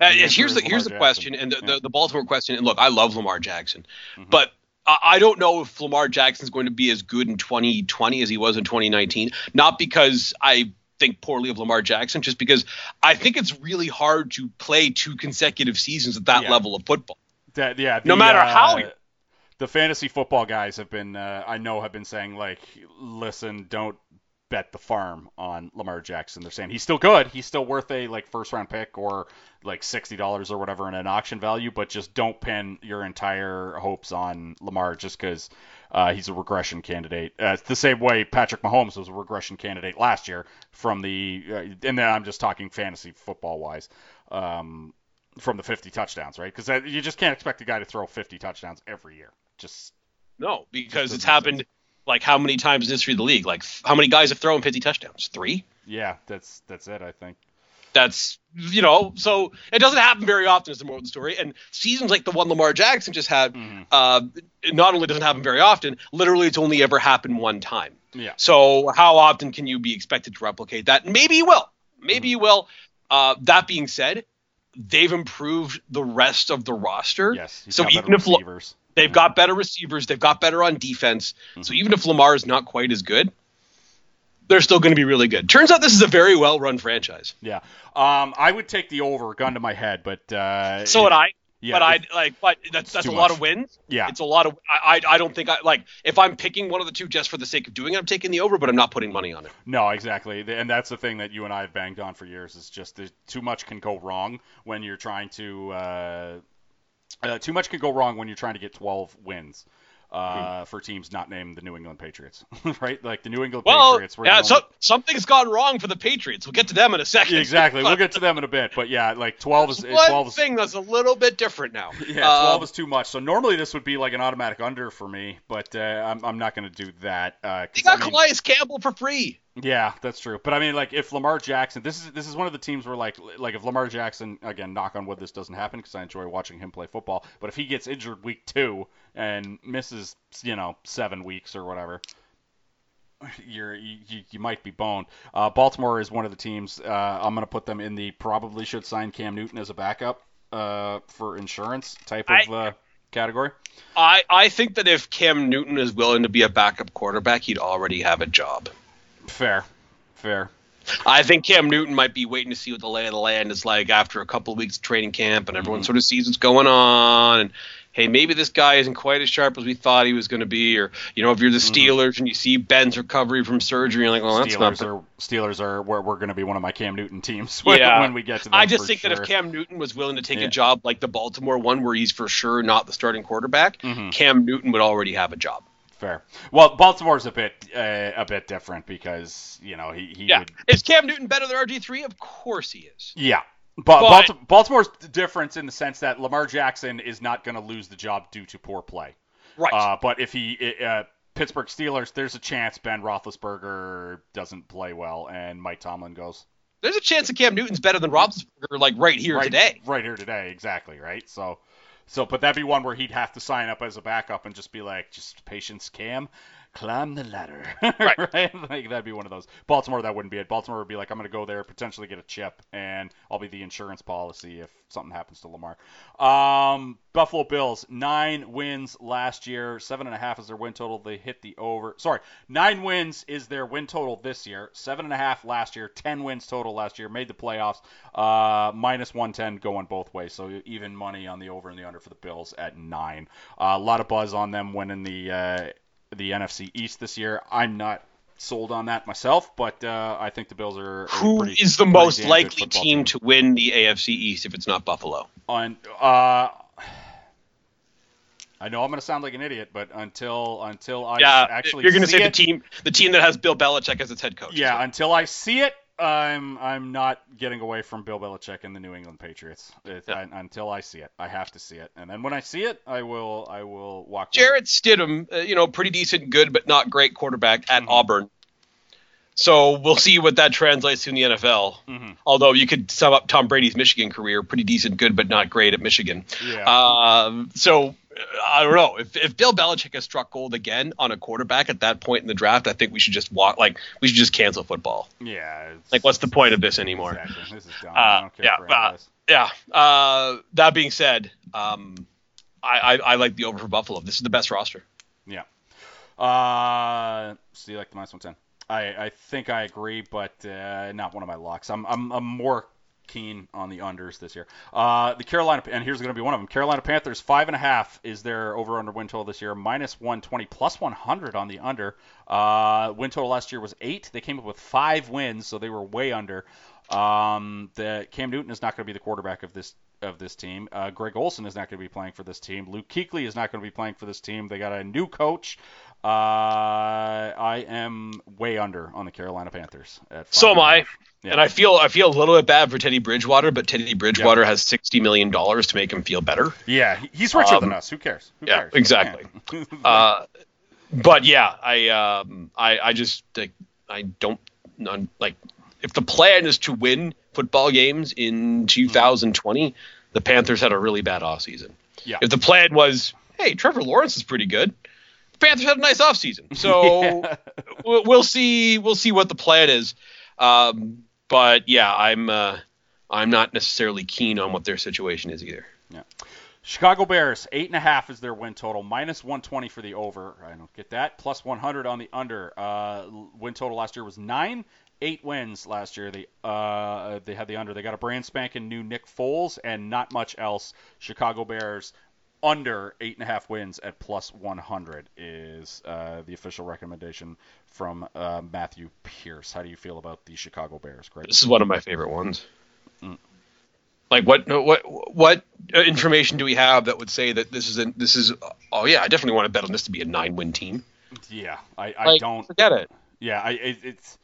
uh, here's the here's the question and the, yeah. the, the Baltimore question. And look, I love Lamar Jackson, mm-hmm. but I, I don't know if Lamar Jackson's going to be as good in twenty twenty as he was in twenty nineteen. Not because I think poorly of Lamar Jackson, just because I think it's really hard to play two consecutive seasons at that yeah. level of football. That yeah, the, no matter uh, how. You- the fantasy football guys have been, uh, I know, have been saying like, listen, don't bet the farm on Lamar Jackson. They're saying he's still good. He's still worth a like first round pick or like sixty dollars or whatever in an auction value, but just don't pin your entire hopes on Lamar just because uh, he's a regression candidate. Uh, it's the same way Patrick Mahomes was a regression candidate last year from the, uh, and then I'm just talking fantasy football wise, um, from the fifty touchdowns, right? Because you just can't expect a guy to throw fifty touchdowns every year. Just no, because it's happened. Sense. Like, how many times in the history of the league? Like, how many guys have thrown fifty touchdowns? Three? Yeah, that's that's it, I think. that's, you know, so it doesn't happen very often is the moral of the story. And seasons like the one Lamar Jackson just had, mm-hmm. uh, not only doesn't happen very often, literally it's only ever happened one time. Yeah. So how often can you be expected to replicate that? Maybe you will. Maybe mm-hmm. you will. Uh, that being said, they've improved the rest of the roster. Yes. So even if receivers. they've yeah. got better receivers, they've got better on defense. Mm-hmm. So even if Lamar is not quite as good, they're still going to be really good. Turns out this is a very well-run franchise. Yeah. Um, I would take the over, gun to my head, but... Uh, so would I. Yeah, but I like, but that's that's a lot much. of wins. Yeah, it's a lot of. I I don't think I like if I'm picking one of the two just for the sake of doing it, I'm taking the over, but I'm not putting money on it. No, exactly, and that's the thing that you and I have banged on for years is just too much can go wrong when you're trying to. Uh, uh, too much can go wrong when you're trying to get twelve wins. Uh, for teams not named the New England Patriots, right? Like the New England well, Patriots. Well, yeah, only... so, something's gone wrong for the Patriots. We'll get to them in a second. Exactly. We'll get to them in a bit. But yeah, like twelve is one twelve thing is... that's a little bit different now. Yeah, twelve um, is too much. So normally this would be like an automatic under for me, but uh, I'm I'm not going to do that. Uh, they got I mean... Calais Campbell for free. Yeah, that's true. But I mean, like if Lamar Jackson, this is this is one of the teams where like like if Lamar Jackson, again, knock on wood, this doesn't happen because I enjoy watching him play football. But if he gets injured week two and misses, you know, seven weeks or whatever, you're you you might be boned. Uh, Baltimore is one of the teams. Uh, I'm gonna put them in the probably should sign Cam Newton as a backup uh, for insurance type of I, uh, category. I I think that if Cam Newton is willing to be a backup quarterback, he'd already have a job. Fair, fair. I think Cam Newton might be waiting to see what the lay of the land is like after a couple of weeks of training camp and everyone mm-hmm. sort of sees what's going on. And hey, maybe this guy isn't quite as sharp as we thought he was going to be. Or, you know, if you're the Steelers mm-hmm. and you see Ben's recovery from surgery, you're like, well, that's Steelers not. Are, Steelers are where we're going to be one of my Cam Newton teams when, yeah. when we get to them. I just think sure. that if Cam Newton was willing to take yeah. a job like the Baltimore one where he's for sure not the starting quarterback, mm-hmm. Cam Newton would already have a job. Fair. Well, Baltimore's a bit uh, a bit different because, you know, he, he yeah. would... Is Cam Newton better than R G three? Of course he is. Yeah. But, but... Balti- Baltimore's different in the sense that Lamar Jackson is not going to lose the job due to poor play. Right. Uh, but if he... Uh, Pittsburgh Steelers, there's a chance Ben Roethlisberger doesn't play well and Mike Tomlin goes... There's a chance that Cam Newton's better than Roethlisberger, like, right here right, today. Right here today, exactly, right? So... So, but that'd be one where he'd have to sign up as a backup and just be like, just patience, Cam, climb the ladder. Right. right? Like, that'd be one of those. Baltimore, that wouldn't be it. Baltimore would be like, I'm going to go there, potentially get a chip, and I'll be the insurance policy if something happens to Lamar. Um, Buffalo Bills, nine wins last year. Seven and a half is their win total. They hit the over. Sorry, nine wins is their win total this year. Seven and a half last year. Ten wins total last year. Made the playoffs. Uh, minus one ten going both ways. So even money on the over and the under for the Bills at nine. Uh, a lot of buzz on them winning the uh, the N F C East this year. I'm not sold on that myself, but uh, I think the Bills are. Who pretty, is the most likely team, team to win the A F C East if it's not Buffalo? On. Uh, I know I'm going to sound like an idiot, but until until I yeah, actually you're going to say it, the team the team that has Bill Belichick as its head coach. Yeah, so. Until I see it, I'm I'm not getting away from Bill Belichick and the New England Patriots. It, yeah. I, until I see it, I have to see it, and then when I see it, I will I will walk. Jarrett Stidham, uh, you know, pretty decent, good but not great quarterback at mm-hmm. Auburn. So we'll see what that translates to in the N F L. Mm-hmm. Although you could sum up Tom Brady's Michigan career, pretty decent, good but not great at Michigan. Yeah. Uh, so. I don't know. If if Bill Belichick has struck gold again on a quarterback at that point in the draft, I think we should just walk. Like we should just cancel football. Yeah. Like, what's the point of this anymore? Exactly. This is dumb. Uh, I don't care yeah. For uh, yeah. Uh, that being said, um, I, I I like the over for Buffalo. This is the best roster. Yeah. Uh, so you like the minus one ten? I I think I agree, but uh, not one of my locks. I'm I'm I'm more. Keen on the unders this year. Uh, the Carolina, and here's going to be one of them. Carolina Panthers, five and a half is their over under win total this year, minus one twenty, plus one hundred on the under. Uh, win total last year was eight. They came up with five wins, so they were way under. Um, the Cam Newton is not going to be the quarterback of this of this team. Uh, Greg Olsen is not going to be playing for this team. Luke Kuechly is not going to be playing for this team. They got a new coach. Uh, I am way under on the Carolina Panthers. At so am I. Yeah. And I feel I feel a little bit bad for Teddy Bridgewater, but Teddy Bridgewater yeah. has sixty million dollars to make him feel better. Yeah, he's richer um, than us. Who cares? Who yeah, cares? Exactly. uh, but yeah, I um, I I just I, I don't I'm, like if the plan is to win football games in two thousand twenty, the Panthers had a really bad offseason. Yeah. If the plan was, hey, Trevor Lawrence is pretty good, the Panthers had a nice offseason. So yeah. we'll see. We'll see what the plan is. Um, but yeah, I'm uh, I'm not necessarily keen on what their situation is either. Yeah. Chicago Bears, eight and a half is their win total, minus one twenty for the over. I don't get that. Plus one hundred on the under. Uh, win total last year was nine. Eight wins last year. They uh they had the under. They got a brand spanking new Nick Foles and not much else. Chicago Bears under eight and a half wins at plus one hundred is uh, the official recommendation from uh, Matthew Pierce. How do you feel about the Chicago Bears, Greg? This is one of my favorite ones. Mm. Like what what what information do we have that would say that this is a, this is oh yeah I definitely want to bet on this to be a nine win team. Yeah, I, I like, don't forget it. Yeah, I it, it's.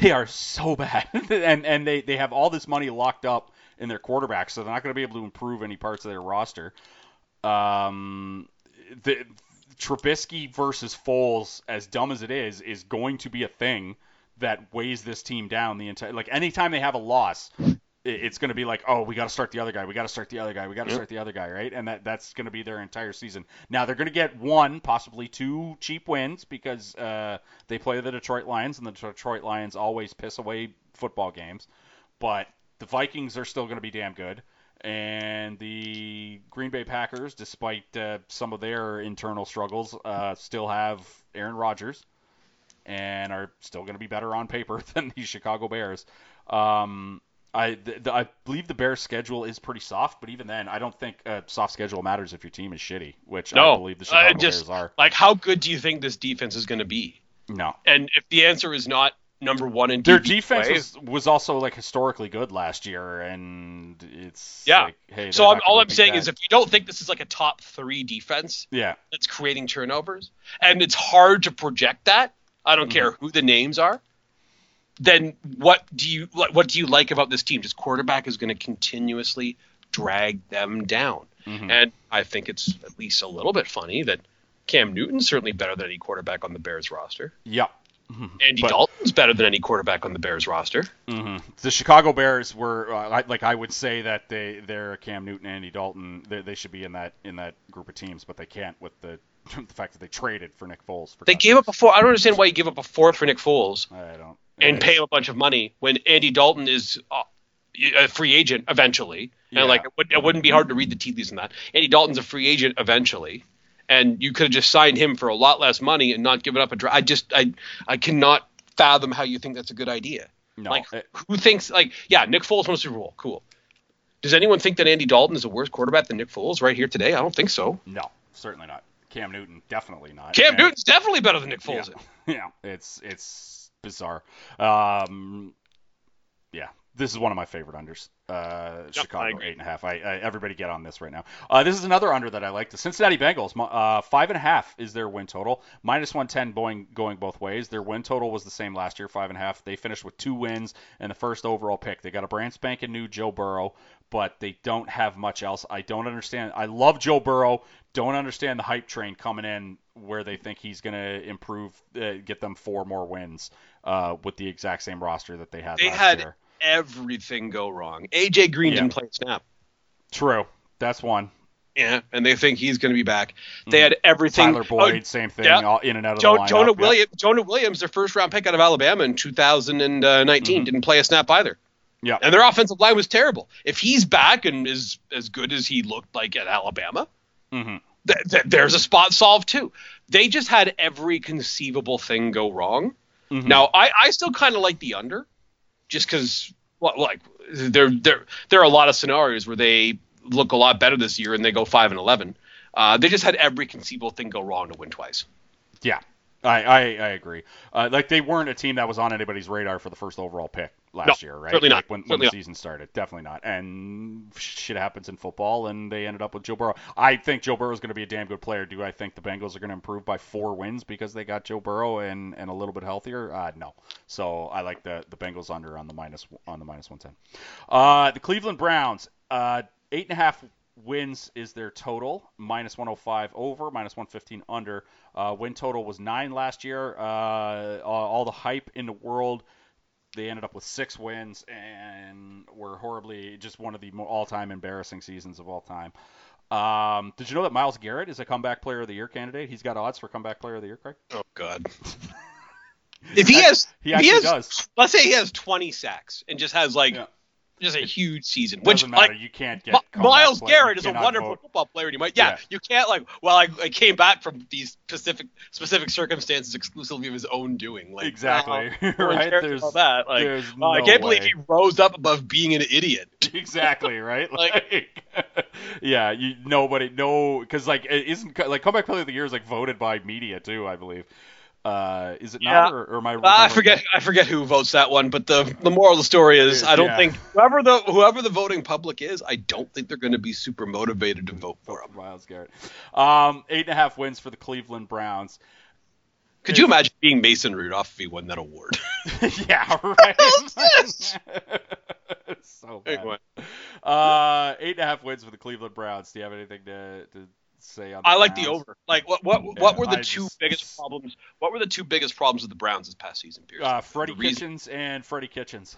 They are so bad, and and they, they have all this money locked up in their quarterbacks, so they're not going to be able to improve any parts of their roster. Um, the Trubisky versus Foles, as dumb as it is, is going to be a thing that weighs this team down the entire. Like anytime they have a loss, it's going to be like, oh, we got to start the other guy, we got to start the other guy, we got to yep. start the other guy, right? And that that's going to be their entire season. Now they're going to get one, possibly two cheap wins because uh, they play the Detroit Lions, and the Detroit Lions always piss away football games. But the Vikings are still going to be damn good, and the Green Bay Packers, despite uh, some of their internal struggles, uh, still have Aaron Rodgers, and are still going to be better on paper than the Chicago Bears. Um, I the, the, I believe the Bears' schedule is pretty soft, but even then, I don't think a uh, soft schedule matters if your team is shitty, which no, I believe the Chicago just, Bears are. Like, how good do you think this defense is going to be? No. And if the answer is not number one in defense. Their defense plays, was, was also, like, historically good last year, and it's yeah. like, hey. So I'm, all I'm saying that. is if you don't think this is, like, a top three defense yeah. that's creating turnovers, and it's hard to project that, I don't mm-hmm. care who the names are, then what do you what do you like about this team? Just quarterback is going to continuously drag them down. Mm-hmm. And I think it's at least a little bit funny that Cam Newton's certainly better than any quarterback on the Bears roster. Yeah. Mm-hmm. Andy but, Dalton's better than any quarterback on the Bears roster. Mm-hmm. The Chicago Bears were uh, like I would say that they they're Cam Newton, Andy Dalton. They, they should be in that in that group of teams, but they can't with the the fact that they traded for Nick Foles. For they gave up a fourth. I don't understand why you give up a fourth for Nick Foles. I don't. And pay him a bunch of money when Andy Dalton is a free agent eventually. And yeah. like it, would, it wouldn't be hard to read the tea leaves in that. Andy Dalton's a free agent eventually, and you could have just signed him for a lot less money and not given up a draft. I just I I cannot fathom how you think that's a good idea. No. Like who thinks like yeah, Nick Foles won a Super Bowl, cool. Does anyone think that Andy Dalton is a worse quarterback than Nick Foles right here today? I don't think so. No, certainly not. Cam Newton definitely not. Cam and, Newton's definitely better than Nick Foles. Yeah, yeah. it's it's. Bizarre. Um, yeah, this is one of my favorite unders. Uh, yep, Chicago eight and a half. I, I everybody get on this right now. Uh, this is another under that I like. The Cincinnati Bengals uh, five and a half is their win total, minus one ten going going both ways. Their win total was the same last year, five and a half. They finished with two wins and the first overall pick. They got a brand spanking new Joe Burrow, but they don't have much else. I don't understand. I love Joe Burrow. Don't understand the hype train coming in where they think he's going to improve, uh, get them four more wins uh, with the exact same roster that they had they last had year. They had everything go wrong. A J Green yeah. didn't play a snap. True. That's one. Yeah, and they think he's going to be back. They mm-hmm. had everything. Tyler Boyd, oh, same thing, yeah. all in and out of jo- the lineup. Jonah, William, yeah. Jonah Williams, their first-round pick out of Alabama in two thousand nineteen, mm-hmm. didn't play a snap either. Yeah, and their offensive line was terrible. If he's back and is as good as he looked like at Alabama, mm-hmm. th- th- there's a spot solved too. They just had every conceivable thing go wrong. Mm-hmm. Now I, I still kind of like the under, just because well, like there there there are a lot of scenarios where they look a lot better this year and they go five and eleven. Uh, they just had every conceivable thing go wrong to win twice. Yeah. I, I, I agree. Uh, like they weren't a team that was on anybody's radar for the first overall pick last no, year, right? Certainly not. Like when, certainly when the season started, definitely not. And shit happens in football, and they ended up with Joe Burrow. I think Joe Burrow is going to be a damn good player. Do I think the Bengals are going to improve by four wins because they got Joe Burrow and, and a little bit healthier? Uh, no. So I like the the Bengals under on the minus on the minus one ten. Uh, the Cleveland Browns uh, eight and a half. Wins is their total, minus one oh five over, minus one fifteen under. Uh, win total was nine last year. Uh, all the hype in the world They ended up with six wins and were horribly just one of the all-time embarrassing seasons of all time. Um, did you know that Myles Garrett is a comeback player of the year candidate? He's got odds for comeback player of the year, Craig. Oh, God. If he has, he actually he has, does. Let's say he has twenty sacks and just has like yeah. just a huge season. It which doesn't matter. Like, you can't get Myles Garrett is a wonderful vote. football player. And you might, yeah, yeah, you can't like. Well, I, I came back from these specific specific circumstances exclusively of his own doing. Like, exactly uh, right. There's that. Like, there's uh, no I can't way. believe he rose up above being an idiot. Exactly right. Like, like yeah, you nobody no because like it isn't like comeback player of the year is like voted by media too, I believe. Uh, is it yeah. not, or, or am I? Uh, I forget. That? I forget who votes that one. But the the moral of the story is, I don't yeah. think whoever the whoever the voting public is, I don't think they're going to be super motivated to vote for him. Myles Garrett, um, eight and a half wins for the Cleveland Browns. Could it's, you imagine being Mason Rudolph if he won that award? Yeah, right. So bad. Anyway. Uh, eight and a half wins for the Cleveland Browns. Do you have anything to? to say on the I Browns. Like the over. Like what what yeah, what were the I two just, biggest problems? What were the two biggest problems of the Browns this past season, Pierce? Uh, Freddie Kitchens and Freddie Kitchens.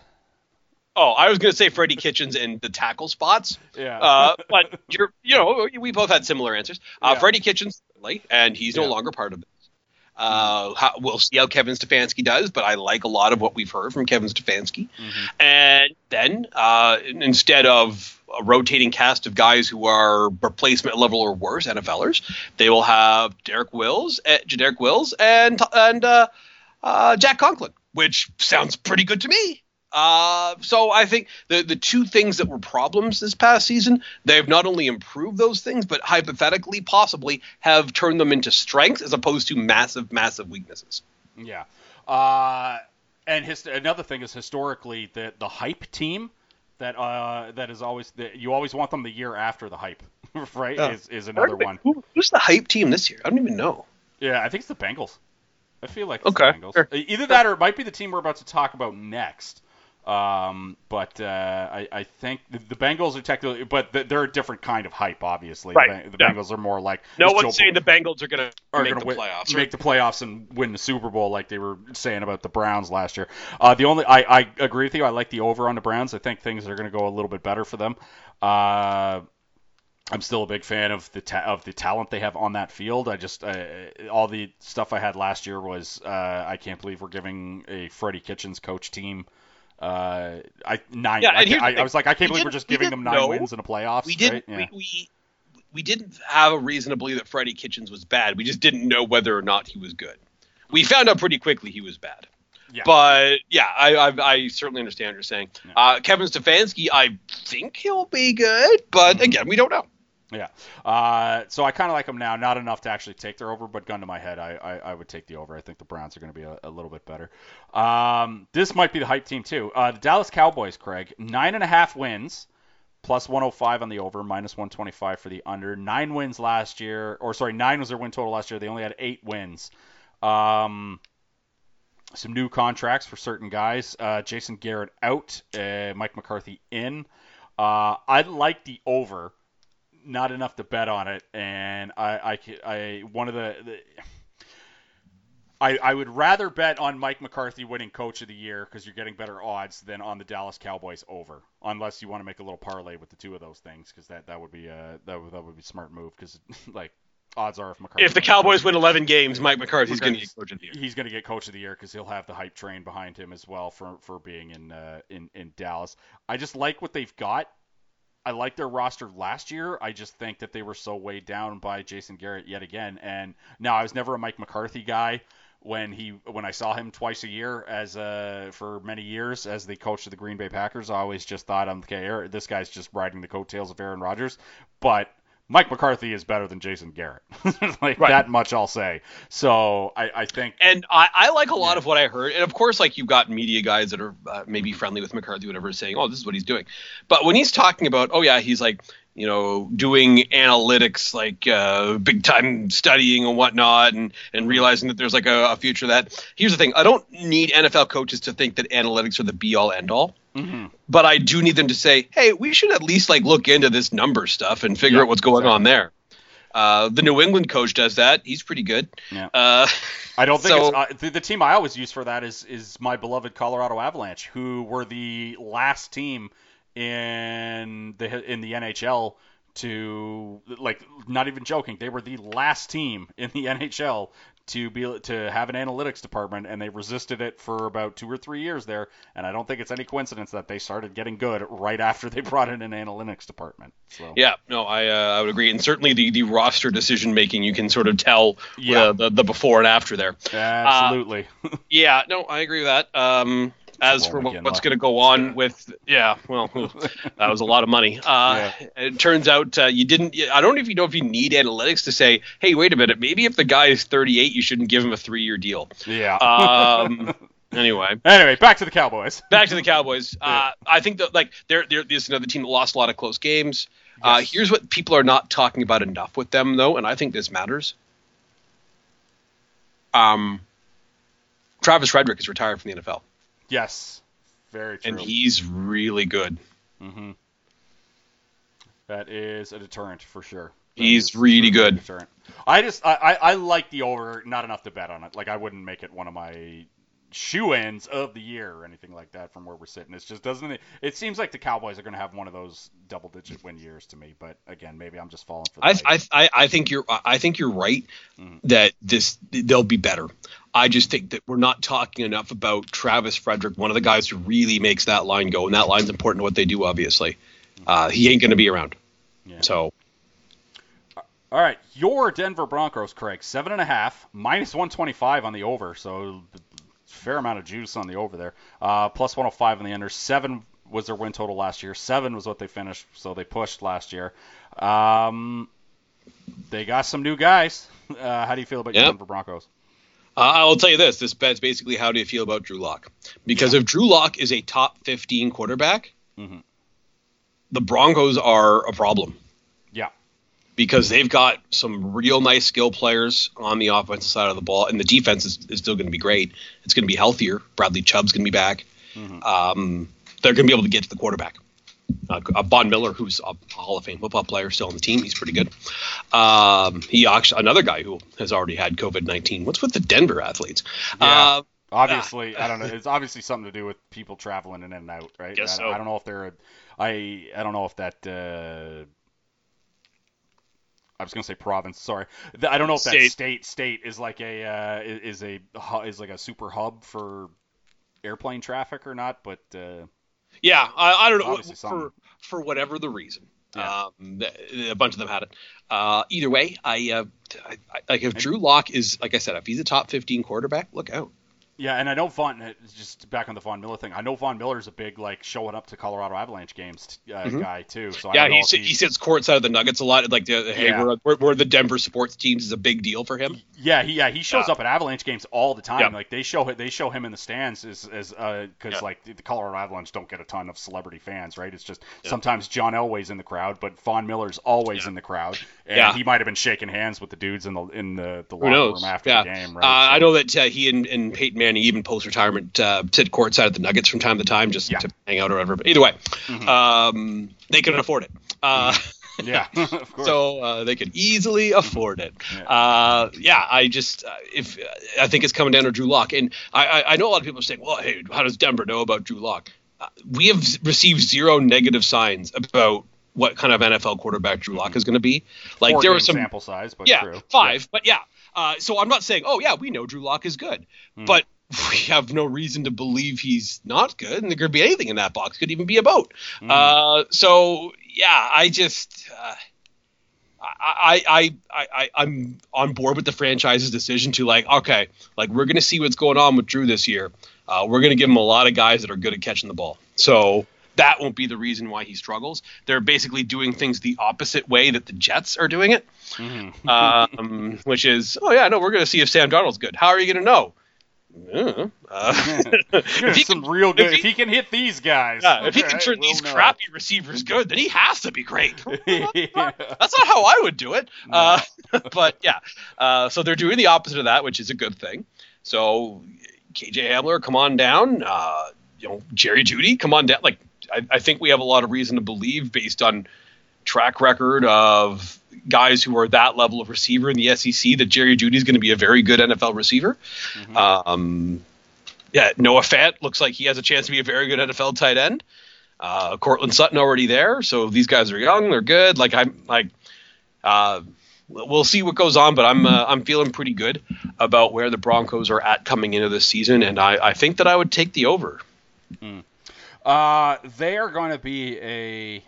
Oh, I was going to say Freddie Kitchens and the tackle spots. Yeah. Uh, but you're you know, we both had similar answers. Uh yeah. Freddie Kitchens and he's no yeah. longer part of this. Uh, how, we'll see how Kevin Stefanski does, but I like a lot of what we've heard from Kevin Stefanski. Mm-hmm. And then uh, instead of a rotating cast of guys who are replacement level or worse N F Lers, they will have Derek Wills, uh, Derek Wills, and and uh, uh, Jack Conklin, which sounds pretty good to me. Uh, so I think the the two things that were problems this past season, they have not only improved those things, but hypothetically, possibly, have turned them into strengths as opposed to massive, massive weaknesses. Yeah. Uh, and his, another thing is historically the, the hype team that uh, that is always the, you always want them the year after the hype, right? Uh, is is another one. Who, who's the hype team this year? I don't even know. Yeah, I think it's the Bengals. I feel like it's okay. the Bengals. Sure. Either that or it might be the team we're about to talk about next. Um, but uh, I, I think the, the Bengals are technically, but the, they're a different kind of hype. Obviously, right. the, the yeah. Bengals are more like no one's Joe saying B- the Bengals are going to make the win, playoffs, make right? the playoffs and win the Super Bowl like they were saying about the Browns last year. Uh, the only I, I agree with you. I like the over on the Browns. I think things are going to go a little bit better for them. Uh, I'm still a big fan of the ta- of the talent they have on that field. I just uh, all the stuff I had last year was uh, I can't believe we're giving a Freddie Kitchens coach team. Uh, I nine. Yeah, I, I, I was like, I can't we believe we're just we giving them nine know. wins in the playoffs. We didn't. Right? Yeah. We, we we didn't have a reason to believe that Freddie Kitchens was bad. We just didn't know whether or not he was good. We found out pretty quickly he was bad. Yeah. But yeah, I, I I certainly understand what you're saying. Yeah. Uh, Kevin Stefanski, I think he'll be good, but mm-hmm. again, we don't know. Yeah. Uh, so I kind of like them now. Not enough to actually take their over, but gun to my head, I, I, I would take the over. I think the Browns are going to be a, a little bit better. Um, this might be the hype team too. Uh, the Dallas Cowboys, Craig, nine and a half wins, plus one oh five on the over, minus one twenty-five for the under. Nine wins last year, or sorry, nine was their win total last year. They only had eight wins. Um, some new contracts for certain guys. Uh, Jason Garrett out, uh, Mike McCarthy in. Uh, I like the over. Not enough to bet on it, and I, I, I one of the, the I, I would rather bet on Mike McCarthy winning Coach of the Year because you're getting better odds than on the Dallas Cowboys over, unless you want to make a little parlay with the two of those things, because that, that would be a that would, that would be a smart move because like odds are if McCarthy if the Cowboys win eleven games, Mike McCarthy's going to get Coach of the Year. He's going to get Coach of the Year because he'll have the hype train behind him as well for for being in uh, in in Dallas. I just like what they've got. I like their roster last year. I just think that they were so weighed down by Jason Garrett yet again. And now I was never a Mike McCarthy guy when he when I saw him twice a year as a, for many years as the coach of the Green Bay Packers. I always just thought, okay, this guy's just riding the coattails of Aaron Rodgers. But Mike McCarthy is better than Jason Garrett. like right. That much I'll say. So I, I think. And I, I like a lot yeah. of what I heard. And of course, like you've got media guys that are uh, maybe friendly with McCarthy, whatever, saying, oh, this is what he's doing. But when he's talking about, oh, yeah, he's like, you know, doing analytics, like uh, big time studying and whatnot and, and realizing that there's like a, a future that. Here's the thing. I don't need N F L coaches to think that analytics are the be all end all. Mm-hmm. But I do need them to say, hey, we should at least like look into this number stuff and figure yeah, out what's going exactly. on there. Uh, the New England coach does that. He's pretty good. Yeah. Uh, I don't think so, it's, uh, the, the team I always use for that is is my beloved Colorado Avalanche, who were the last team in the in the N H L to, like, not even joking, they were the last team in the N H L to be to have an analytics department, and they resisted it for about two or three years there. And I don't think it's any coincidence that they started getting good right after they brought in an analytics department. So. Yeah, no, I uh, I would agree, and certainly the the roster decision making, you can sort of tell yeah. uh, the the before and after there. Absolutely. Uh, yeah, no, I agree with that. Um, As for what's going to go on with, yeah, well, that was a lot of money. Uh, yeah. It turns out uh, you didn't, I don't know if you know if you need analytics to say, hey, wait a minute, maybe if the guy is thirty-eight, you shouldn't give him a three-year deal. Yeah. Um, anyway. Anyway, back to the Cowboys. Back to the Cowboys. Uh, I think that, like, there, there, there's another team that lost a lot of close games. Yes. Uh, here's what people are not talking about enough with them, though, and I think this matters. Um, Travis Frederick is retired from the N F L. Yes, very true. And he's really good. Mm-hmm. That is a deterrent for sure. That he's really good. Deterrent. I just I, I, I like the over, not enough to bet on it. Like, I wouldn't make it one of my shoe-ins of the year or anything like that from where we're sitting. It's just doesn't it, it seems like the Cowboys are going to have one of those double-digit win years to me. But again, maybe I'm just falling for that. I I I think you're I think you're right mm-hmm. that this they'll be better. I just think that we're not talking enough about Travis Frederick, one of the guys who really makes that line go, and that line's important to what they do, obviously. Uh, he ain't going to be around. Yeah. So, all right, your Denver Broncos, Craig, seven point five, minus one twenty-five on the over, so fair amount of juice on the over there, uh, plus one oh five on the under, seven was their win total last year, seven was what they finished, so they pushed last year. Um, they got some new guys. Uh, how do you feel about yeah. your Denver Broncos? Uh, I'll tell you this. This bet's basically how do you feel about Drew Lock? Because yeah. if Drew Lock is a top fifteen quarterback, mm-hmm. the Broncos are a problem. Yeah. Because they've got some real nice skill players on the offensive side of the ball, and the defense is, is still going to be great. It's going to be healthier. Bradley Chubb's going to be back. Mm-hmm. Um, they're going to be able to get to the quarterback. Uh, Von Miller, who's a Hall of Fame football player, still on the team. He's pretty good. Um, he actually, another guy who has already had COVID nineteen. What's with the Denver athletes? Yeah, uh, obviously, uh, I don't know. It's obviously something to do with people traveling in and out, right? Guess I, so. I don't know if they're. I I don't know if that. Uh, I was going to say province. Sorry, I don't know if state. that state state is like a uh, is a is like a super hub for airplane traffic or not, but. Uh, Yeah, I, I don't know for for whatever the reason. Yeah. Um, a bunch of them had it. Uh, either way, I, uh, I, I like if Drew Lock is like I said, if he's a top fifteen quarterback, look out. Yeah, and I know Von. Just back on the Von Miller thing, I know Von Miller's a big like showing up to Colorado Avalanche games uh, mm-hmm. guy too. So I yeah, don't know he, he he sits courtside of the Nuggets a lot. Like, the, hey, yeah. we're, we're we're the Denver sports teams is a big deal for him. Yeah, he yeah he shows yeah. up at Avalanche games all the time. Yeah. Like they show they show him in the stands as as because uh, yeah. like the Colorado Avalanche don't get a ton of celebrity fans, right? It's just yeah. sometimes John Elway's in the crowd, but Von Miller's always yeah. in the crowd, and yeah. he might have been shaking hands with the dudes in the in the, the locker room after yeah. the game. Right? Uh, so, I know that uh, he and, and Peyton Manning, even post-retirement, uh, sit courtside at the Nuggets from time to time just yeah. to hang out or whatever. But either way, mm-hmm. um, they can afford it. Uh, yeah, of course. So uh, they could easily afford it. Yeah, uh, yeah I just uh, if uh, I think it's coming down to Drew Lock. And I, I, I know a lot of people are saying, well, hey, how does Denver know about Drew Lock? Uh, we have received zero negative signs about what kind of N F L quarterback Drew Lock mm-hmm. is going to be. Like, Four there was some sample size, but yeah, true. five, yeah. but yeah. Uh, so I'm not saying, oh, yeah, we know Drew Lock is good, mm. but we have no reason to believe he's not good. And there could be anything in that box. Could even be a boat. Mm. Uh, so, yeah, I just uh, I, I, I, I, I'm on board with the franchise's decision to like, OK, like we're going to see what's going on with Drew this year. Uh, we're going to give him a lot of guys that are good at catching the ball. So that won't be the reason why he struggles. They're basically doing things the opposite way that the Jets are doing it, mm-hmm. um, which is, oh, yeah, no, we're going to see if Sam Darnold's good. How are you going to know? Yeah. Uh, if he some can, real good. If he, if he can hit these guys, yeah, if he can turn right, these we'll crappy know. receivers good, then he has to be great. That's not, that's not how I would do it. No. Uh, but yeah, uh, so they're doing the opposite of that, which is a good thing. So K J Hamler, come on down. Uh, you know, Jerry Jeudy, come on down. Like, I, I think we have a lot of reason to believe based on track record of guys who are that level of receiver in the S E C that Jerry Jeudy is going to be a very good N F L receiver. Mm-hmm. Um, yeah, Noah Fant looks like he has a chance to be a very good N F L tight end. Uh, Cortland Sutton already there, so these guys are young, they're good. Like I'm like, uh, we'll see what goes on, but I'm uh, I'm feeling pretty good about where the Broncos are at coming into this season, and I, I think that I would take the over. Mm. Uh, they are going to be a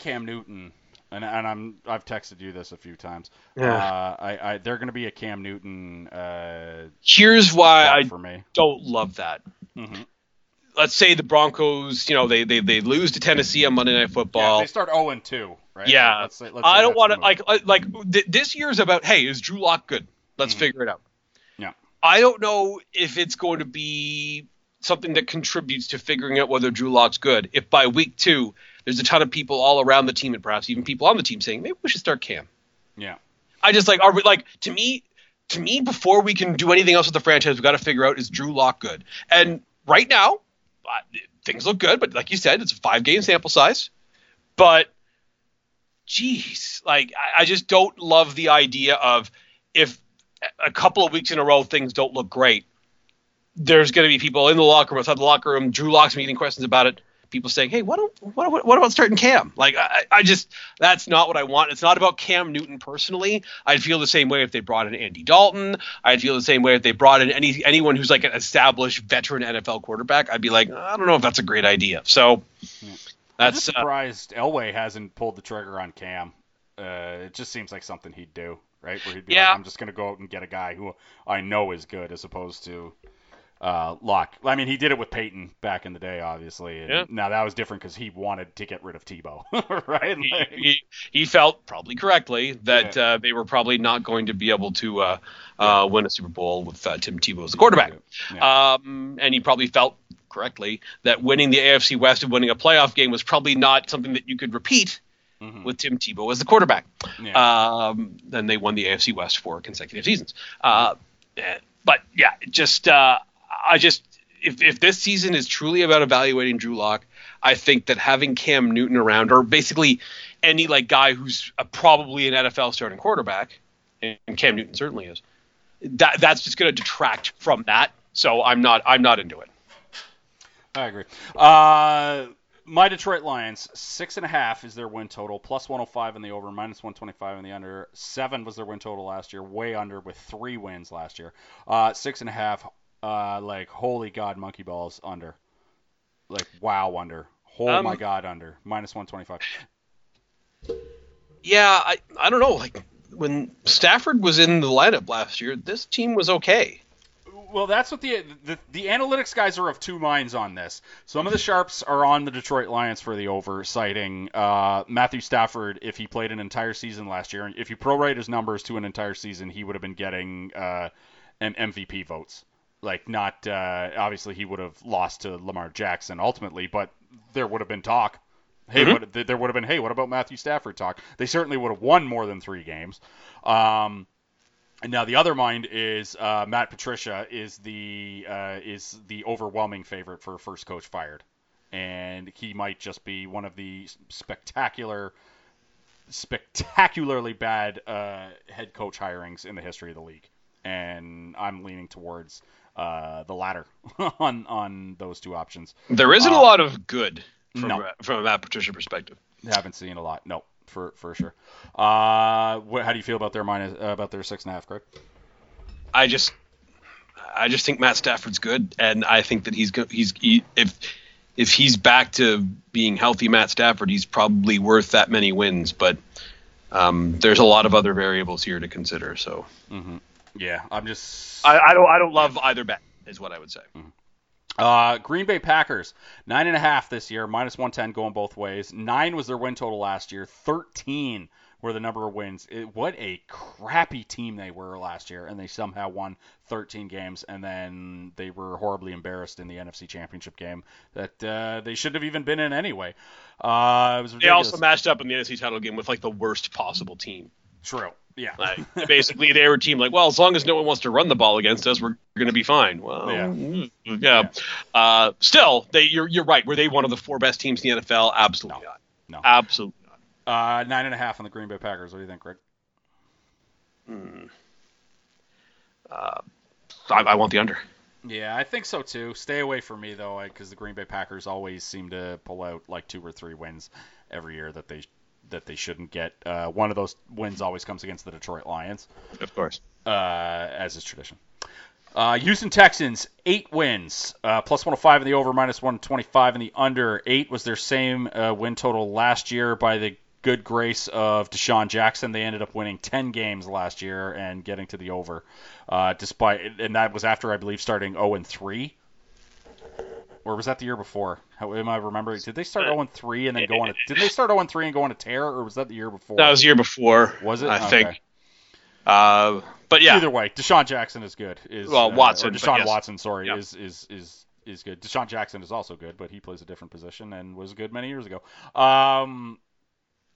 Cam Newton, and, and I'm I've texted you this a few times. Yeah. Uh, I, I they're going to be a Cam Newton. Uh, Here's why I for me. don't love that. Mm-hmm. Let's say the Broncos, you know, they, they, they lose to Tennessee on Monday Night Football. Yeah, they start oh and two, right? Yeah. Let's say, let's I don't want to – like like th- this year's about, hey, is Drew Lock good? Let's mm-hmm. figure it out. Yeah. I don't know if it's going to be something that contributes to figuring out whether Drew Lock's good. If by week two there's a ton of people all around the team and perhaps even people on the team saying, maybe we should start Cam. Yeah. I just like – are we like to me, to me, before we can do anything else with the franchise, we've got to figure out, is Drew Lock good? And right now – Uh, things look good, but like you said, it's a five-game sample size. But, geez, like I, I just don't love the idea of if a couple of weeks in a row things don't look great, there's going to be people in the locker room, outside the locker room, Drew Lock's meeting questions about it, people saying, hey, what, what, what, what about starting Cam? Like I, I just – that's not what I want. It's not about Cam Newton personally. I'd feel the same way if they brought in Andy Dalton. I'd feel the same way if they brought in any anyone who's like an established veteran N F L quarterback. I'd be like, I don't know if that's a great idea. So that's – I'm surprised uh, Elway hasn't pulled the trigger on Cam. Uh, it just seems like something he'd do, right? Where he'd be yeah. like, I'm just going to go out and get a guy who I know is good as opposed to – Uh, Locke. I mean, he did it with Peyton back in the day, obviously. And yeah. Now, that was different because he wanted to get rid of Tebow, right? He, like, he, he felt, probably correctly, that yeah. uh, they were probably not going to be able to uh, uh, win a Super Bowl with uh, Tim Tebow as the quarterback. Yeah. Yeah. Um, and he probably felt, correctly, that winning the A F C West and winning a playoff game was probably not something that you could repeat mm-hmm. with Tim Tebow as the quarterback. Yeah. Um, then they won the A F C West for consecutive seasons. Uh, but, yeah, just... Uh, I just if, if this season is truly about evaluating Drew Lock, I think that having Cam Newton around, or basically any like guy who's a, probably an N F L starting quarterback, and Cam Newton certainly is, that that's just going to detract from that. So I'm not I'm not into it. I agree. Uh, my Detroit Lions, six and a half is their win total, plus one oh five in the over, minus one twenty-five in the under. Seven was their win total last year, way under with three wins last year. Uh, six and a half. Uh, like, holy God, monkey balls, under. Like, wow, under. Oh, um, my God, under. Minus one twenty-five. Yeah, I I don't know. Like, when Stafford was in the lineup last year, this team was okay. Well, that's what the, the the analytics guys are of two minds on this. Some of the sharps are on the Detroit Lions for the over, citing uh, Matthew Stafford, if he played an entire season last year. And if you prorate his numbers to an entire season, he would have been getting uh, an M V P votes. Like, not uh, obviously he would have lost to Lamar Jackson ultimately, but there would have been talk. Hey, mm-hmm. what, there would have been, hey, what about Matthew Stafford talk? They certainly would have won more than three games. Um, and now the other mind is uh, Matt Patricia is the uh, is the overwhelming favorite for first coach fired, and he might just be one of the spectacular, spectacularly bad uh, head coach hirings in the history of the league. And I'm leaning towards uh, the latter on on those two options. There isn't um, a lot of good from, no. a, from a Matt Patricia perspective. Haven't seen a lot. No, for for sure. Uh, what, how do you feel about their minus, uh, about their six and a half, Greg? I just I just think Matt Stafford's good, and I think that he's go, he's he, if if he's back to being healthy, Matt Stafford, he's probably worth that many wins. But um, there's a lot of other variables here to consider. So. Mm-hmm. Yeah, I'm just. I, I don't. I don't love either bet, is what I would say. Mm-hmm. Uh, Green Bay Packers, nine and a half this year, minus one ten going both ways. Nine was their win total last year. Thirteen were the number of wins. It, what a crappy team they were last year, and they somehow won thirteen games, and then they were horribly embarrassed in the N F C Championship game that uh, they shouldn't have even been in anyway. Uh, it was ridiculous. They also matched up in the N F C title game with like the worst possible team. True. Yeah. Like, basically, they were a team like, well, as long as no one wants to run the ball against us, we're going to be fine. Well, yeah. yeah. yeah. Uh, still, they, you're you're right. Were they one of the four best teams in the N F L? Absolutely no. not. No. Absolutely not. Uh, nine and a half on the Green Bay Packers. What do you think, Rick? Hmm. Uh, I, I want the under. Yeah, I think so too. Stay away from me though, because the Green Bay Packers always seem to pull out like two or three wins every year that they that they shouldn't get. Uh, one of those wins always comes against the Detroit Lions, of course, uh, as is tradition. Uh, Houston Texans, eight wins, uh, plus one oh five in the over, minus one twenty-five in the under. Eight was their same uh, win total last year. By the good grace of Deshaun Jackson, they ended up winning ten games last year and getting to the over. Uh, despite, and that was after, I believe, starting oh and three. Or was that the year before? How am I remembering? Did they start oh and three and then go on a... Did they start oh and three and go on a tear, or was that the year before? That was the year before. Was it? I okay. think. Uh, but yeah. Either way, Deshaun Jackson is good. Is, well, Watson. Uh, or Deshaun yes. Watson, sorry, yeah. is, is, is, is good. Deshaun Jackson is also good, but he plays a different position and was good many years ago. Um,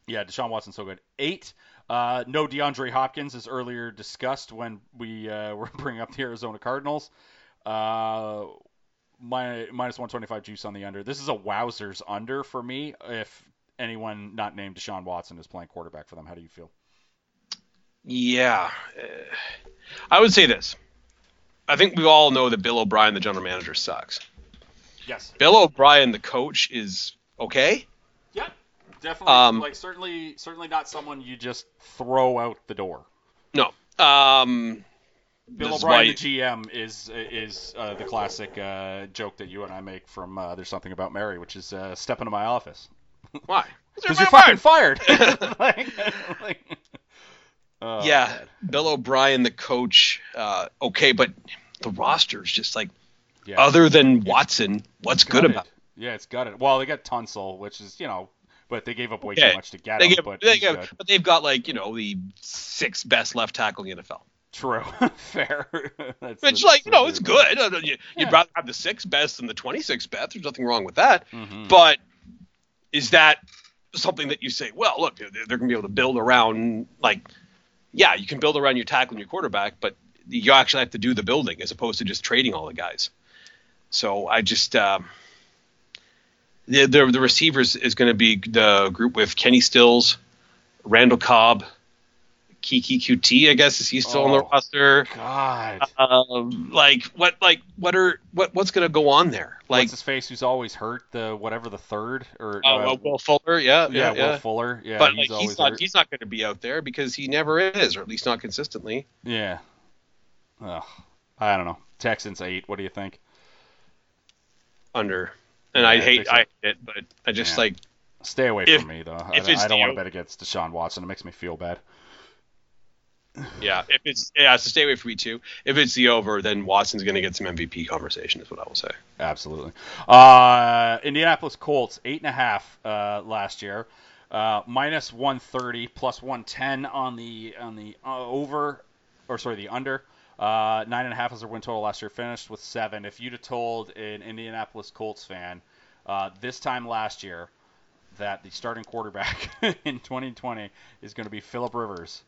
yeah, Deshaun Watson's so good. Eight. Uh, no DeAndre Hopkins, as earlier discussed when we uh, were bringing up the Arizona Cardinals. Uh, my, minus one twenty-five juice on the under. This is a wowzers under for me. If anyone not named Deshaun Watson is playing quarterback for them, how do you feel? Yeah, I would say this. I think we all know that Bill O'Brien, the general manager, sucks. Yes. Bill O'Brien, the coach, is okay. Yeah, definitely. Um, like certainly, certainly not someone you just throw out the door. No. Um, Bill O'Brien, the G M, is is uh, the classic uh, joke that you and I make from uh, "There's Something About Mary," which is uh, "Step into my office." Why? Because you're fucking fired. like, like... Oh, yeah, God. Bill O'Brien, the coach, uh, okay, but the roster is just like, yeah. other than Watson, it's, what's it's good about it? Yeah, it's gutted. Well, they got Tunsil, which is, you know, but they gave up way okay. too much to get they him. Give, but, they give, but they've got, like, you know, the sixth best left tackle in the N F L. True. Fair. That's which, the, like, you know, it's good. good. You'd yeah. rather have the sixth best than the twenty-sixth best. There's nothing wrong with that. Mm-hmm. But is that something that you say, well, look, they're, they're going to be able to build around, like, yeah, you can build around your tackle and your quarterback, but you actually have to do the building as opposed to just trading all the guys. So I just um, the, the the receivers is going to be the group with Kenny Stills, Randall Cobb, Kiki Q T. I guess is he still oh, on the roster? God, uh, like what? Like what are what? What's going to go on there? Like what's his face? Who's always hurt? The whatever the third or uh, uh, Will Fuller? Yeah, yeah, yeah, yeah. Will Fuller. Yeah, but he's, like, he's not hurt. He's not going to be out there because he never is, or at least not consistently. Yeah. Ugh. I don't know. Texans eight. What do you think? Under, and yeah, I hate I hate it, but I just yeah. like stay away if, from me though. I, I don't want to bet against Deshaun Watson. It makes me feel bad. Yeah, if it's yeah, so stay away from me too. If it's the over, then Watson's going to get some M V P conversation, is what I will say. Absolutely. Uh, Indianapolis Colts eight and a half uh, last year, uh, minus one thirty, plus one ten on the on the uh, over, or sorry, the under. Uh, nine and a half is their win total last year, finished with seven. If you'd have told an Indianapolis Colts fan uh, this time last year that the starting quarterback in twenty twenty is going to be Phillip Rivers,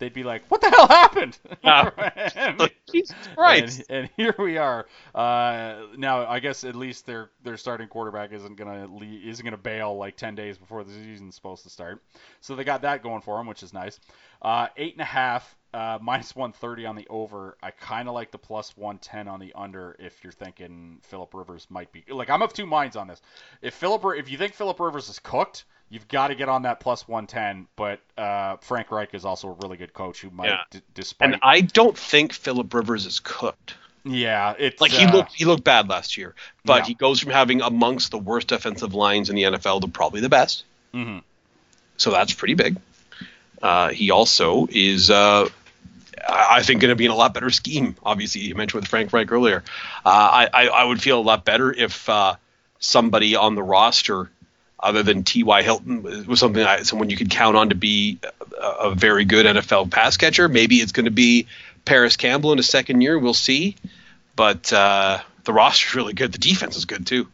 they'd be like, what the hell happened? Uh, and, Jesus Christ. And, and here we are. Uh, now, I guess at least their their starting quarterback isn't gonna leave, isn't gonna bail like ten days before the season's supposed to start. So they got that going for them, which is nice. Uh, eight and a half, uh, minus one thirty on the over. I kind of like the plus one ten on the under if you're thinking Phillip Rivers might be. Like, I'm of two minds on this. If Phillip, if you think Phillip Rivers is cooked, you've got to get on that plus one ten, but uh, Frank Reich is also a really good coach who might, yeah. d- despite. And I don't think Phillip Rivers is cooked. Yeah, it's like he uh, looked he looked bad last year, but yeah. he goes from having amongst the worst offensive lines in the N F L to probably the best. Mm-hmm. So that's pretty big. Uh, he also is, uh, I think, going to be in a lot better scheme. Obviously, you mentioned with Frank Reich earlier. Uh, I, I I would feel a lot better if uh, somebody on the roster other than T Y. Hilton was something I, someone you could count on to be a, a very good N F L pass catcher. Maybe it's going to be Paris Campbell in his second year. We'll see. But uh, the roster's really good. The defense is good too.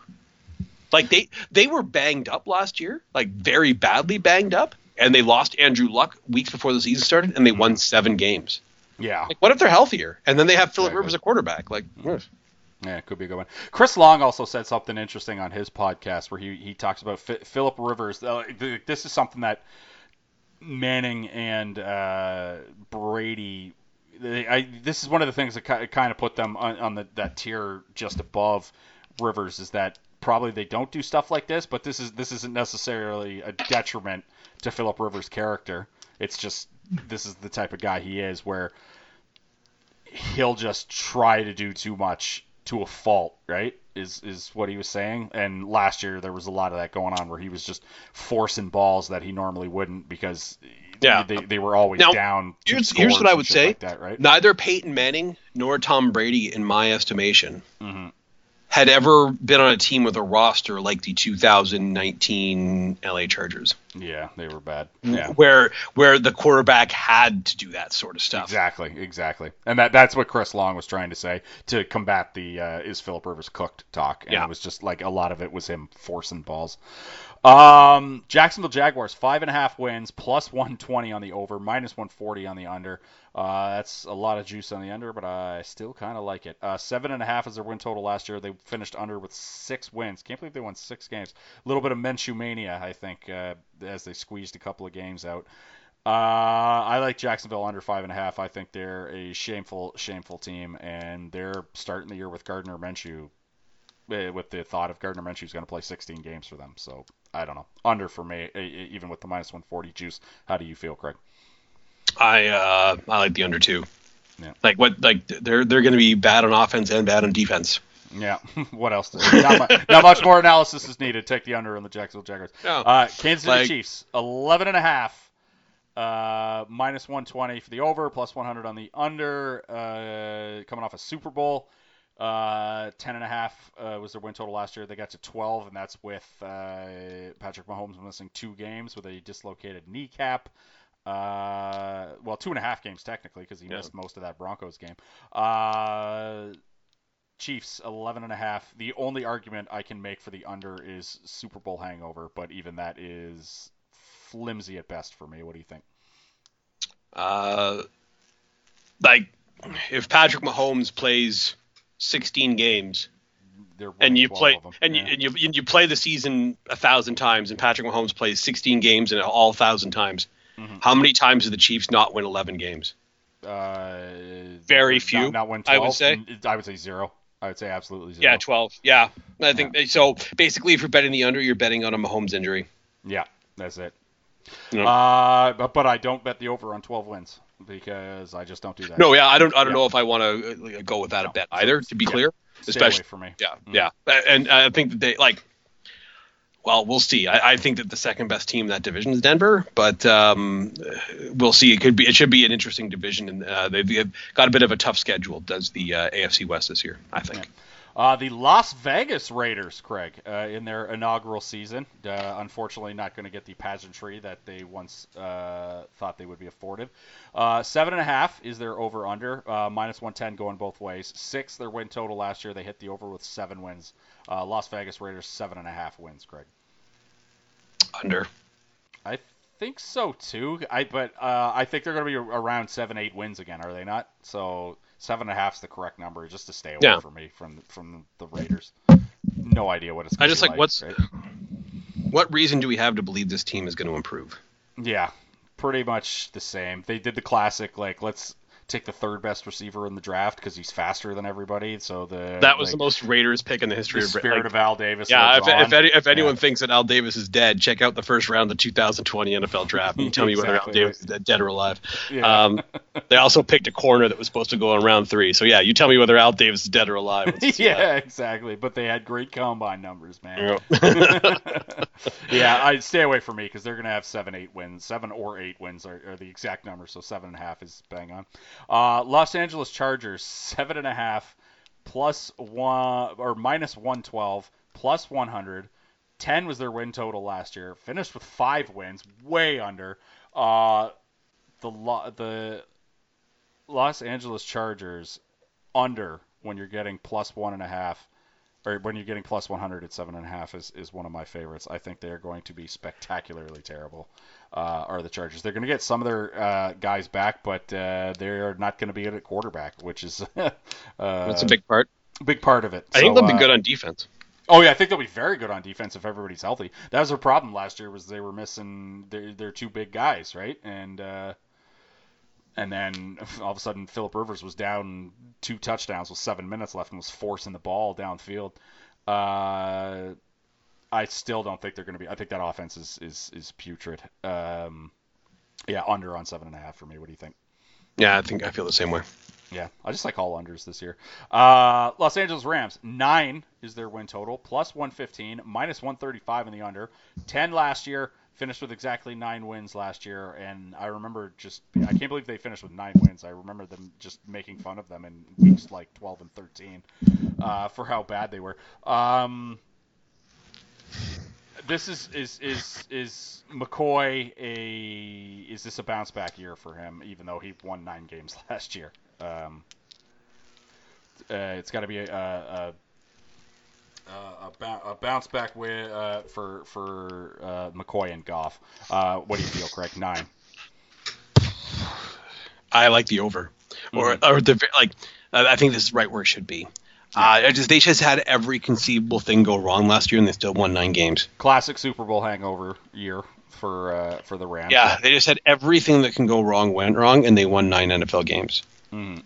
Like they they were banged up last year, like very badly banged up, and they lost Andrew Luck weeks before the season started, and they won seven games. Yeah. Like, what if they're healthier? And then they have Phillip Rivers, a quarterback. Like. Mm. Yeah, it could be a good one. Chris Long also said something interesting on his podcast where he, he talks about F- Philip Rivers. Uh, this is something that Manning and uh, Brady, they, I, this is one of the things that kind of put them on, on the, that tier just above Rivers, is that probably they don't do stuff like this, but this is this isn't necessarily a detriment to Philip Rivers' character. It's just this is the type of guy he is, where he'll just try to do too much to a fault, right? Is is what he was saying. And last year there was a lot of that going on, where he was just forcing balls that he normally wouldn't, because yeah. they, they were always now, down. Here's, here's what I would say. Like that, right? Neither Peyton Manning nor Tom Brady, in my estimation, mm-hmm. had ever been on a team with a roster like the two thousand nineteen L A Chargers. Yeah, they were bad. Yeah. Where where the quarterback had to do that sort of stuff. Exactly, exactly. And that that's what Chris Long was trying to say, to combat the uh, is Philip Rivers cooked talk. And yeah. it was just like a lot of it was him forcing balls. Um, Jacksonville Jaguars, five and a half wins, plus one twenty on the over, minus one forty on the under. Uh, that's a lot of juice on the under, but I still kind of like it. Uh, seven and a half is their win total last year. They finished under with six wins. Can't believe they won six games. A little bit of Minshew mania, I think, uh, as they squeezed a couple of games out. Uh, I like Jacksonville under five and a half. I think they're a shameful, shameful team, and they're starting the year with Gardner Minshew, with the thought of Gardner Minshew's going to play sixteen games for them. So I don't know. Under for me, even with the minus one forty juice. How do you feel, Craig? I uh, I like the under two. Yeah. Like what? Like they're they're going to be bad on offense and bad on defense. Yeah. What else? Not much, not much more analysis is needed. Take the under on the Jacksonville Jaguars. No. Uh, Kansas City like, Chiefs, eleven and a half, uh, minus one twenty for the over, plus one hundred on the under. Uh, coming off a Super Bowl, uh, ten and a half uh, was their win total last year. They got to twelve, and that's with uh, Patrick Mahomes missing two games with a dislocated kneecap. Uh, well, two and a half games technically, because he yeah. missed most of that Broncos game. Uh, Chiefs eleven and a half. The only argument I can make for the under is Super Bowl hangover, but even that is flimsy at best for me. What do you think? Uh, like if Patrick Mahomes plays sixteen games, and you play and, yeah. you, and you and you play the season a thousand times, and Patrick Mahomes plays sixteen games and all thousand times. Mm-hmm. How many times did the Chiefs not win eleven games? Uh, Very few. Not, not win twelve. I would say. I would say zero. I would say absolutely zero. Yeah, twelve. Yeah, I think yeah. so. Basically, if you're betting the under, you're betting on a Mahomes injury. Yeah, that's it. No. Uh, but but I don't bet the over on twelve wins, because I just don't do that. No, yeah, I don't. I don't yeah. know if I want to go without no. a bet either. To be yeah. clear, Stay especially away for me. Yeah, mm-hmm. yeah, and I think that they like. Well, we'll see. I, I think that the second best team in that division is Denver, but um, we'll see. It could be. It should be an interesting division, and uh, they've got a bit of a tough schedule. Does the uh, A F C West this year? I think. Uh, the Las Vegas Raiders, Craig, uh, in their inaugural season, uh, unfortunately not going to get the pageantry that they once uh, thought they would be afforded. Uh, seven and a half is their over/under, uh, minus one ten going both ways. Six, their win total last year. They hit the over with seven wins. Uh, Las Vegas Raiders, seven and a half wins, Craig. Under. I think so too. I but uh, I think they're going to be around seven, eight wins again, are they not? So seven and a half is the correct number, just to stay away yeah. for me from from the Raiders. No idea what it's going to be. I just like, like what's right? What reason do we have to believe this team is going to improve? Yeah, pretty much the same. They did the classic, like let's. Take the third best receiver in the draft because he's faster than everybody. So the that was like, the most Raiders pick in the history. The of The spirit like, of Al Davis. Yeah, if if, any, if anyone yeah. thinks that Al Davis is dead, check out the first round of the two thousand twenty N F L draft and tell exactly. me whether Al Davis is dead or alive. Yeah. Um, they also picked a corner that was supposed to go in round three. So yeah, you tell me whether Al Davis is dead or alive. yeah, alive. exactly. But they had great combine numbers, man. Yeah, yeah I'd stay away from me because they're gonna have seven, eight wins, seven or eight wins are, are the exact number. So seven and a half is bang on. Uh, Los Angeles Chargers, seven and a half, plus one or minus one twelve, plus one hundred. Ten was their win total last year. Finished with five wins, way under. Uh, the the Los Angeles Chargers under when you're getting plus one and a half, or when you're getting plus one hundred at seven and a half is is one of my favorites. I think they are going to be spectacularly terrible. Uh, are the Chargers. They're going to get some of their uh, guys back, but uh, they're not going to be at quarterback, which is... uh, That's a big part. big part of it. I so, think they'll be uh, good on defense. Oh, yeah, I think they'll be very good on defense if everybody's healthy. That was their problem last year, was they were missing their, their two big guys, right? And uh, and then all of a sudden Philip Rivers was down two touchdowns with seven minutes left and was forcing the ball downfield. Uh, I still don't think they're going to be – I think that offense is is, is putrid. Um, yeah, under on seven and a half for me. What do you think? Yeah, I think I feel the same way. Yeah, I just like all unders this year. Uh, Los Angeles Rams, nine is their win total, plus one fifteen, minus one thirty-five in the under. ten last year, finished with exactly nine wins last year, and I remember just – I can't believe they finished with nine wins. I remember them just making fun of them in weeks like twelve and thirteen uh, for how bad they were. Um, this is – is is is McCoy a – is this a bounce-back year for him, even though he won nine games last year? Um, uh, it's got to be a a, a, a bounce back way, uh, for for uh, McCoy and Goff. Uh, what do you feel, Craig? Nine. I like the over, mm-hmm. or or the like. I think this is right where it should be. Uh, I just they just had every conceivable thing go wrong last year, and they still won nine games. Classic Super Bowl hangover year for uh, for the Rams. Yeah, they just had everything that can go wrong went wrong, and they won nine N F L games. Mm.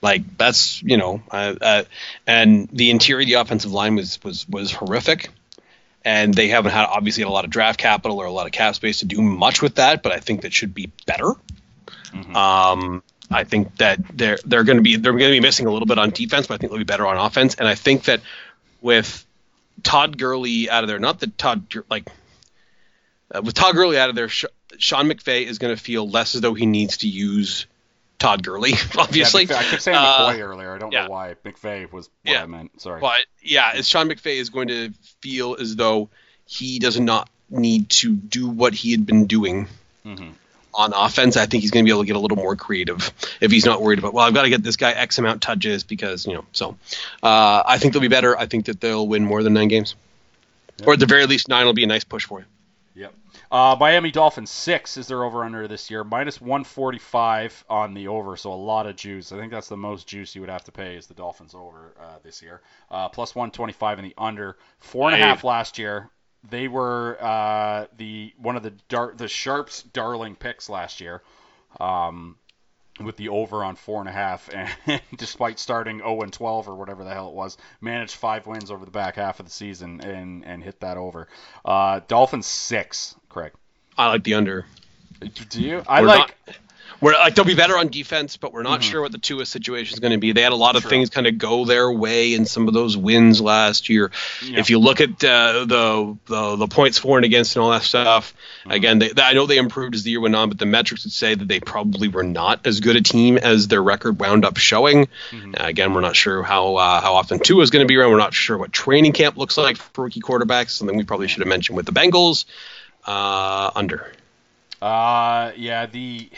Like that's, you know, uh, uh, and the interior, the offensive line was, was, was horrific, and they haven't had obviously had a lot of draft capital or a lot of cap space to do much with that. But I think that should be better. Mm-hmm. Um, I think that they're they're going to be they're going to be missing a little bit on defense, but I think they'll be better on offense. And I think that with Todd Gurley out of there, not that Todd like uh, with Todd Gurley out of there, Sh- Sean McVay is going to feel less as though he needs to use Todd Gurley, obviously. Yeah, I kept saying McCoy uh, earlier. I don't yeah. know why. McVay was what yeah. I meant. Sorry. But yeah, Sean McVay is going to feel as though he does not need to do what he had been doing mm-hmm. on offense. I think he's going to be able to get a little more creative if he's not worried about, well, I've got to get this guy X amount touches because, you know, so uh, I think they'll be better. I think that they'll win more than nine games. Yep. Or at the very least, nine will be a nice push for you. Yep. Uh, Miami Dolphins, six is their over-under this year, minus one forty-five on the over, so a lot of juice. I think that's the most juice you would have to pay is the Dolphins over uh, this year. Uh, plus one twenty-five in the under, four and a half last year. They were uh, the one of the dar- the Sharps' darling picks last year um, with the over on four and a half, and despite starting oh and twelve or whatever the hell it was, managed five wins over the back half of the season and, and hit that over. Uh, Dolphins, six. Craig, I like the under. Do you? I we're like. Not, we're like they'll be better on defense, but we're not mm-hmm. sure what the Tua situation is going to be. They had a lot of True. things kind of go their way in some of those wins last year. Yeah. If you look at uh, the, the the points for and against and all that stuff, mm-hmm. again, they, I know they improved as the year went on, but the metrics would say that they probably were not as good a team as their record wound up showing. Mm-hmm. Uh, again, we're not sure how uh, how often Tua is going to be around. We're not sure what training camp looks like for rookie quarterbacks. Something we probably should have mentioned with the Bengals. Uh, under. Uh, yeah, the,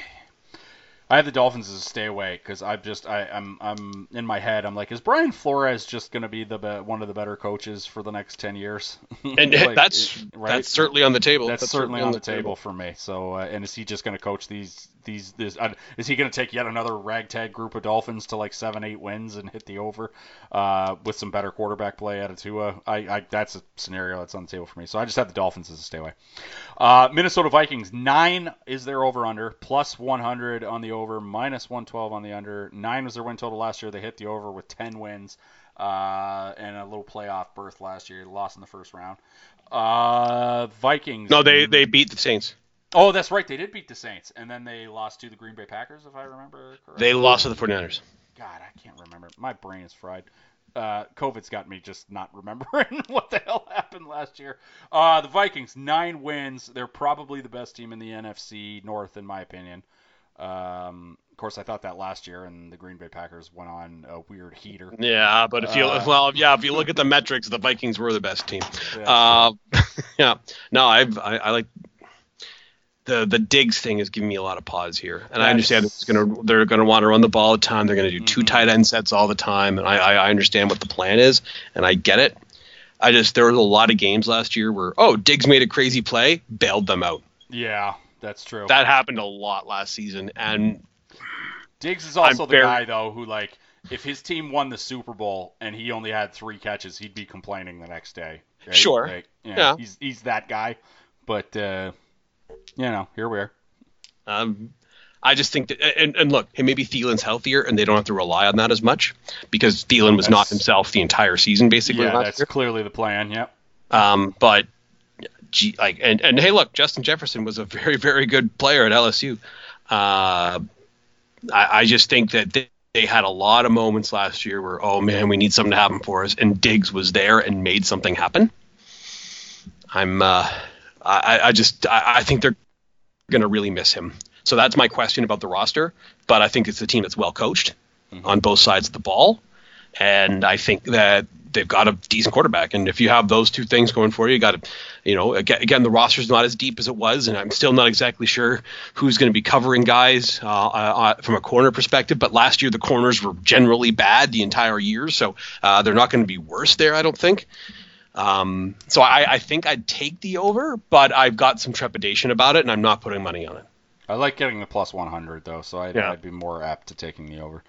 I have the Dolphins as a stay away. Cause I've just, I I'm, I'm in my head. I'm like, is Brian Flores just going to be the, be- one of the better coaches for the next ten years? And like, that's, it, right? that's certainly on the table. That's, that's certainly, certainly on the, the table, table for me. So, uh, and is he just going to coach these, these, this, uh, is he going to take yet another ragtag group of Dolphins to like seven, eight wins and hit the over, uh, with some better quarterback play out of Tua? I, I, that's a scenario that's on the table for me. So I just have the Dolphins as a stay away. Uh, Minnesota Vikings, nine is their over-under, plus one hundred on the over, minus one twelve on the under. Nine was their win total last year. They hit the over with ten wins uh, and a little playoff berth last year. Lost in the first round. Uh, Vikings. No, they, they beat the Saints. Oh, that's right. They did beat the Saints. And then they lost to the Green Bay Packers, if I remember correctly. They lost to the 49ers. God, I can't remember. My brain is fried. Uh, COVID's got me just not remembering what the hell happened last year. Uh, the Vikings, nine wins. They're probably the best team in the N F C North, in my opinion. Um, of course, I thought that last year, and the Green Bay Packers went on a weird heater. Yeah, but if you uh, well, yeah, if you look at the metrics, the Vikings were the best team. Yeah, uh, yeah. no, I've, I I like the the Diggs thing is giving me a lot of pause here, and I understand it's gonna they're gonna want to run the ball all the time. They're gonna do two mm-hmm. tight end sets all the time, and I, I I understand what the plan is, and I get it. I just there was a lot of games last year where oh Diggs made a crazy play, bailed them out. Yeah. That's true. That happened a lot last season, and Diggs is also I'm the very... guy, though, who, like, if his team won the Super Bowl and he only had three catches, he'd be complaining the next day. Right? Sure. Like, you know, yeah. He's he's that guy. But, uh, you know, here we are. Um, I just think that, and, and look, maybe Thielen's healthier and they don't have to rely on that as much because Thielen oh, was not himself the entire season, basically. Yeah, that's year. clearly the plan, yeah. Um, but, gee, like, and, and hey, look, Justin Jefferson was a very, very good player at L S U. Uh, I, I just think that they, they had a lot of moments last year where, oh man, we need something to happen for us, and Diggs was there and made something happen. I'm, uh, I, I just, I, I think they're going to really miss him. So that's my question about the roster, but I think it's a team that's well coached mm-hmm. on both sides of the ball, and I think that they've got a decent quarterback, and if you have those two things going for you, you got to, you know, again, the roster's not as deep as it was, and I'm still not exactly sure who's going to be covering guys uh, uh, from a corner perspective, but last year the corners were generally bad the entire year, so uh, they're not going to be worse there, I don't think. Um, so I, I think I'd take the over, but I've got some trepidation about it, and I'm not putting money on it. I like getting the plus one hundred, though, so I'd, yeah. I'd be more apt to taking the over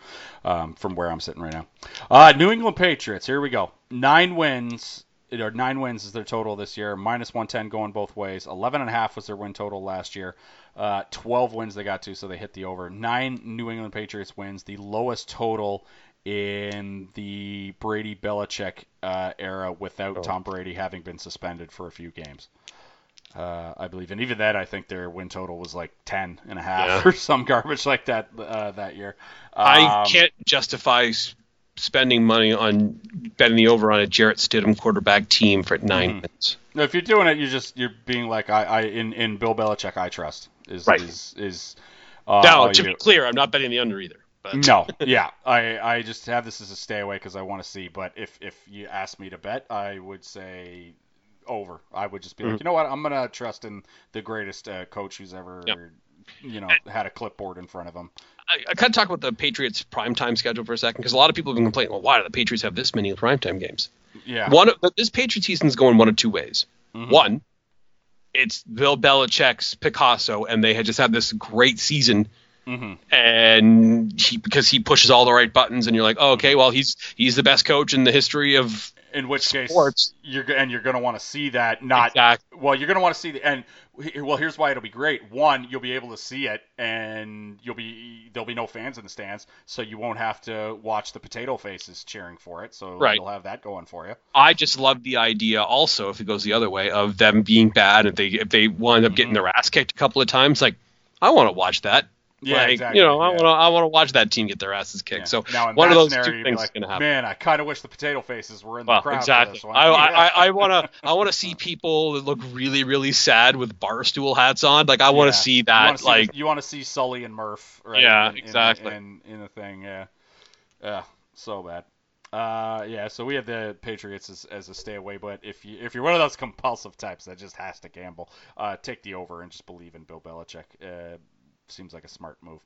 um, from where I'm sitting right now. Uh, New England Patriots, here we go. Nine wins, or nine wins is their total this year, minus one ten going both ways. eleven and a half was their win total last year. Uh, twelve wins they got to, so they hit the over. Nine New England Patriots wins, the lowest total in the Brady-Belichick uh, era without oh. Tom Brady having been suspended for a few games. Uh, I believe, and even then, I think their win total was like ten and a half yeah. or some garbage like that uh, that year. Um, I can't justify spending money on betting the over on a Jarrett Stidham quarterback team for nine mm-hmm. minutes. No, if you're doing it, you're just you're being like I, I in, in Bill Belichick I trust is right. is is. Uh, now, to be clear, I'm not betting the under either. But. No, yeah, I, I just have this as a stay away because I want to see. But if if you asked me to bet, I would say. Over. I would just be like, mm-hmm. you know what? I'm going to trust in the greatest uh, coach who's ever, yep. you know, had a clipboard in front of him. I, I kind of talk about the Patriots primetime schedule for a second, because a lot of people have been complaining, well, why do the Patriots have this many primetime games? Yeah. One, but this Patriots season is going one of two ways. Mm-hmm. One, it's Bill Belichick's Picasso, and they had just had this great season. Mm-hmm. And he, because he pushes all the right buttons, and you're like, oh, okay, well, he's he's the best coach in the history of in which sports. Case, you're and you're going to want to see that. Not exactly. Well, you're going to want to see the and well, here's why it'll be great. One, you'll be able to see it, and you'll be there'll be no fans in the stands, so you won't have to watch the potato faces cheering for it. So right. you'll have that going for you. I just love the idea, also, if it goes the other way, of them being bad if they if they wind up mm-hmm. getting their ass kicked a couple of times. Like, I want to watch that. Yeah, like, exactly. You know, yeah. I want to I want to watch that team get their asses kicked. Yeah. So now, one of those two things like, is going to happen. Man, I kind of wish the potato faces were in the well, crowd. Exactly. For this one. I yeah. I want to I want to see people that look really really sad with barstool hats on. Like I want to yeah. see that. You wanna see, like you want to see Sully and Murph. Right? Yeah, in, exactly. In, in, in the thing, yeah, yeah, so bad. Uh, yeah. So we have the Patriots as, as a stay away, but if you if you're one of those compulsive types that just has to gamble, uh, take the over and just believe in Bill Belichick. Uh, Seems like a smart move.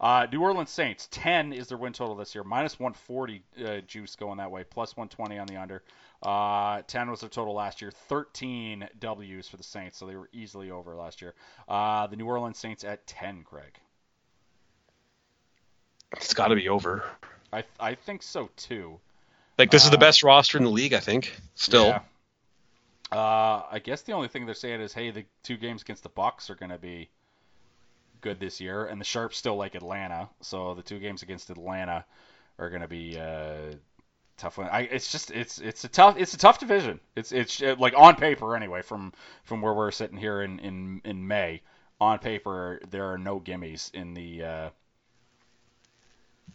Uh, New Orleans Saints, ten is their win total this year. Minus one forty uh, juice going that way. Plus one twenty on the under. Uh, ten was their total last year. thirteen W's for the Saints, so they were easily over last year. Uh, the New Orleans Saints at ten, Craig. It's got to be over. I th- I think so, too. Like, this uh, is the best roster in the league, I think, still. Yeah. Uh, I guess the only thing they're saying is, hey, the two games against the Bucs are going to be good this year, and the Sharps still like Atlanta, so the two games against Atlanta are going to be uh tough one. I it's just it's it's a tough it's a tough division. It's it's like on paper anyway, from from where we're sitting here in in in May, on paper there are no gimmies in the uh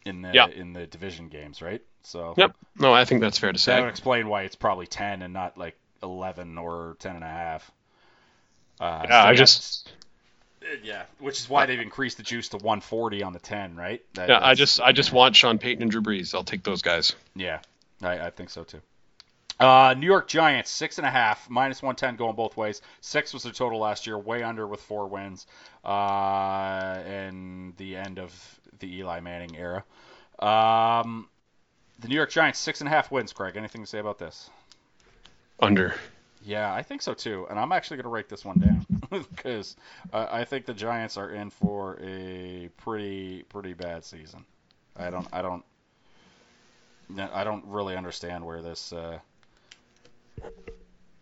in the yeah. in the division games, right? So yep. No, I think that's fair to say. That would explain why it's probably ten and not like eleven or ten and a half. Uh, yeah, so I just. Yeah, which is why they've increased the juice to one forty on the ten, right? That, yeah, I just I just want Sean Payton and Drew Brees. I'll take those guys. Yeah, I, I think so too. Uh, New York Giants, six and a half, minus one ten going both ways. Six was their total last year, way under with four wins, uh, and the end of the Eli Manning era. Um, the New York Giants, six and a half wins, Craig. Anything to say about this? Under. Yeah, I think so too, and I'm actually going to write this one down. because I, I think the Giants are in for a pretty pretty bad season. I don't I don't I don't really understand where this uh,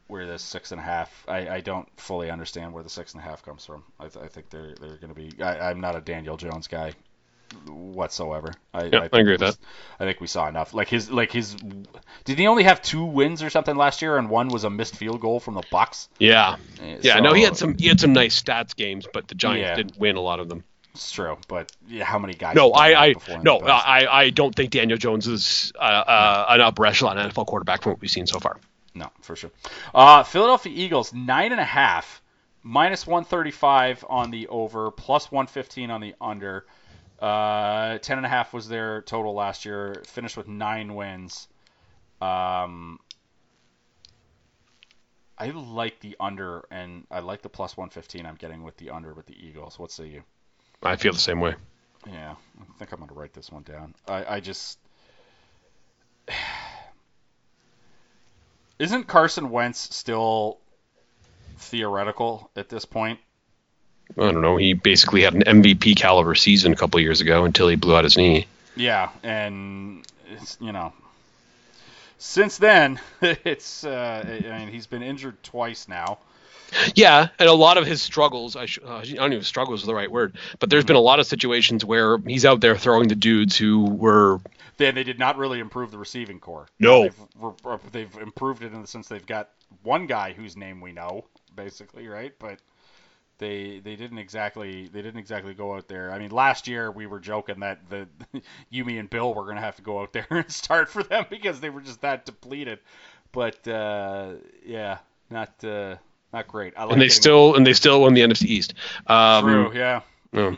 where this six and a half. I, I don't fully understand where the six and a half comes from. I, th- I think they're they're going to be. I, I'm not a Daniel Jones guy whatsoever. I, yeah, I, I agree with that. I think we saw enough. Like his, like his, did he only have two wins or something last year, and one was a missed field goal from the Bucs? Yeah, yeah. So, no, he had some, he had some nice stats games, but the Giants yeah. didn't win a lot of them. It's true, but yeah, how many guys? No, I, I, no, I, I don't think Daniel Jones is uh, uh, an upper echelon N F L quarterback from what we've seen so far. No, for sure. Uh, Philadelphia Eagles nine and a half, minus one thirty-five on the over, plus one fifteen on the under. Uh, ten and a half was their total last year. Finished with nine wins. Um, I like the under, and I like the plus one fifteen I'm getting with the under with the Eagles. What say you? I feel the same way. Yeah, I think I'm going to write this one down. I, I just isn't Carson Wentz still theoretical at this point? I don't know. He basically had an M V P caliber season a couple of years ago until he blew out his knee. Yeah, and it's, you know, since then it's. Uh, I mean, he's been injured twice now. Yeah, and a lot of his struggles. I, sh- uh, I don't even struggle is the right word, but there's mm-hmm. been a lot of situations where he's out there throwing the dudes who were. Then they did not really improve the receiving core. No, they've, they've improved it in the sense they've got one guy whose name we know, basically, right? But. They they didn't exactly they didn't exactly go out there. I mean, last year we were joking that the Yumi and Bill were going to have to go out there and start for them because they were just that depleted. But uh, yeah, not uh, not great. I like and they still it. and they still won the N F C East. Um, True. Yeah. yeah.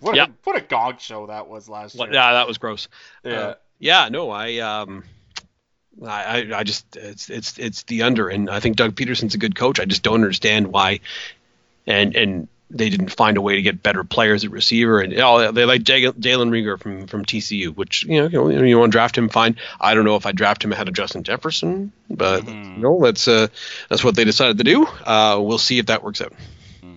what yeah. A, what a gong show that was last year. Yeah, that was gross. Yeah. Uh, yeah. No, I. Um... I, I just it's it's it's the under, and I think Doug Peterson's a good coach. I just don't understand why, and and they didn't find a way to get better players at receiver. And oh, they like Jalen Reagor from, from T C U, which you know, you know you want to draft him, fine. I don't know if I draft him ahead of Justin Jefferson, but mm-hmm. no, that's uh that's what they decided to do. Uh, we'll see if that works out. Mm-hmm.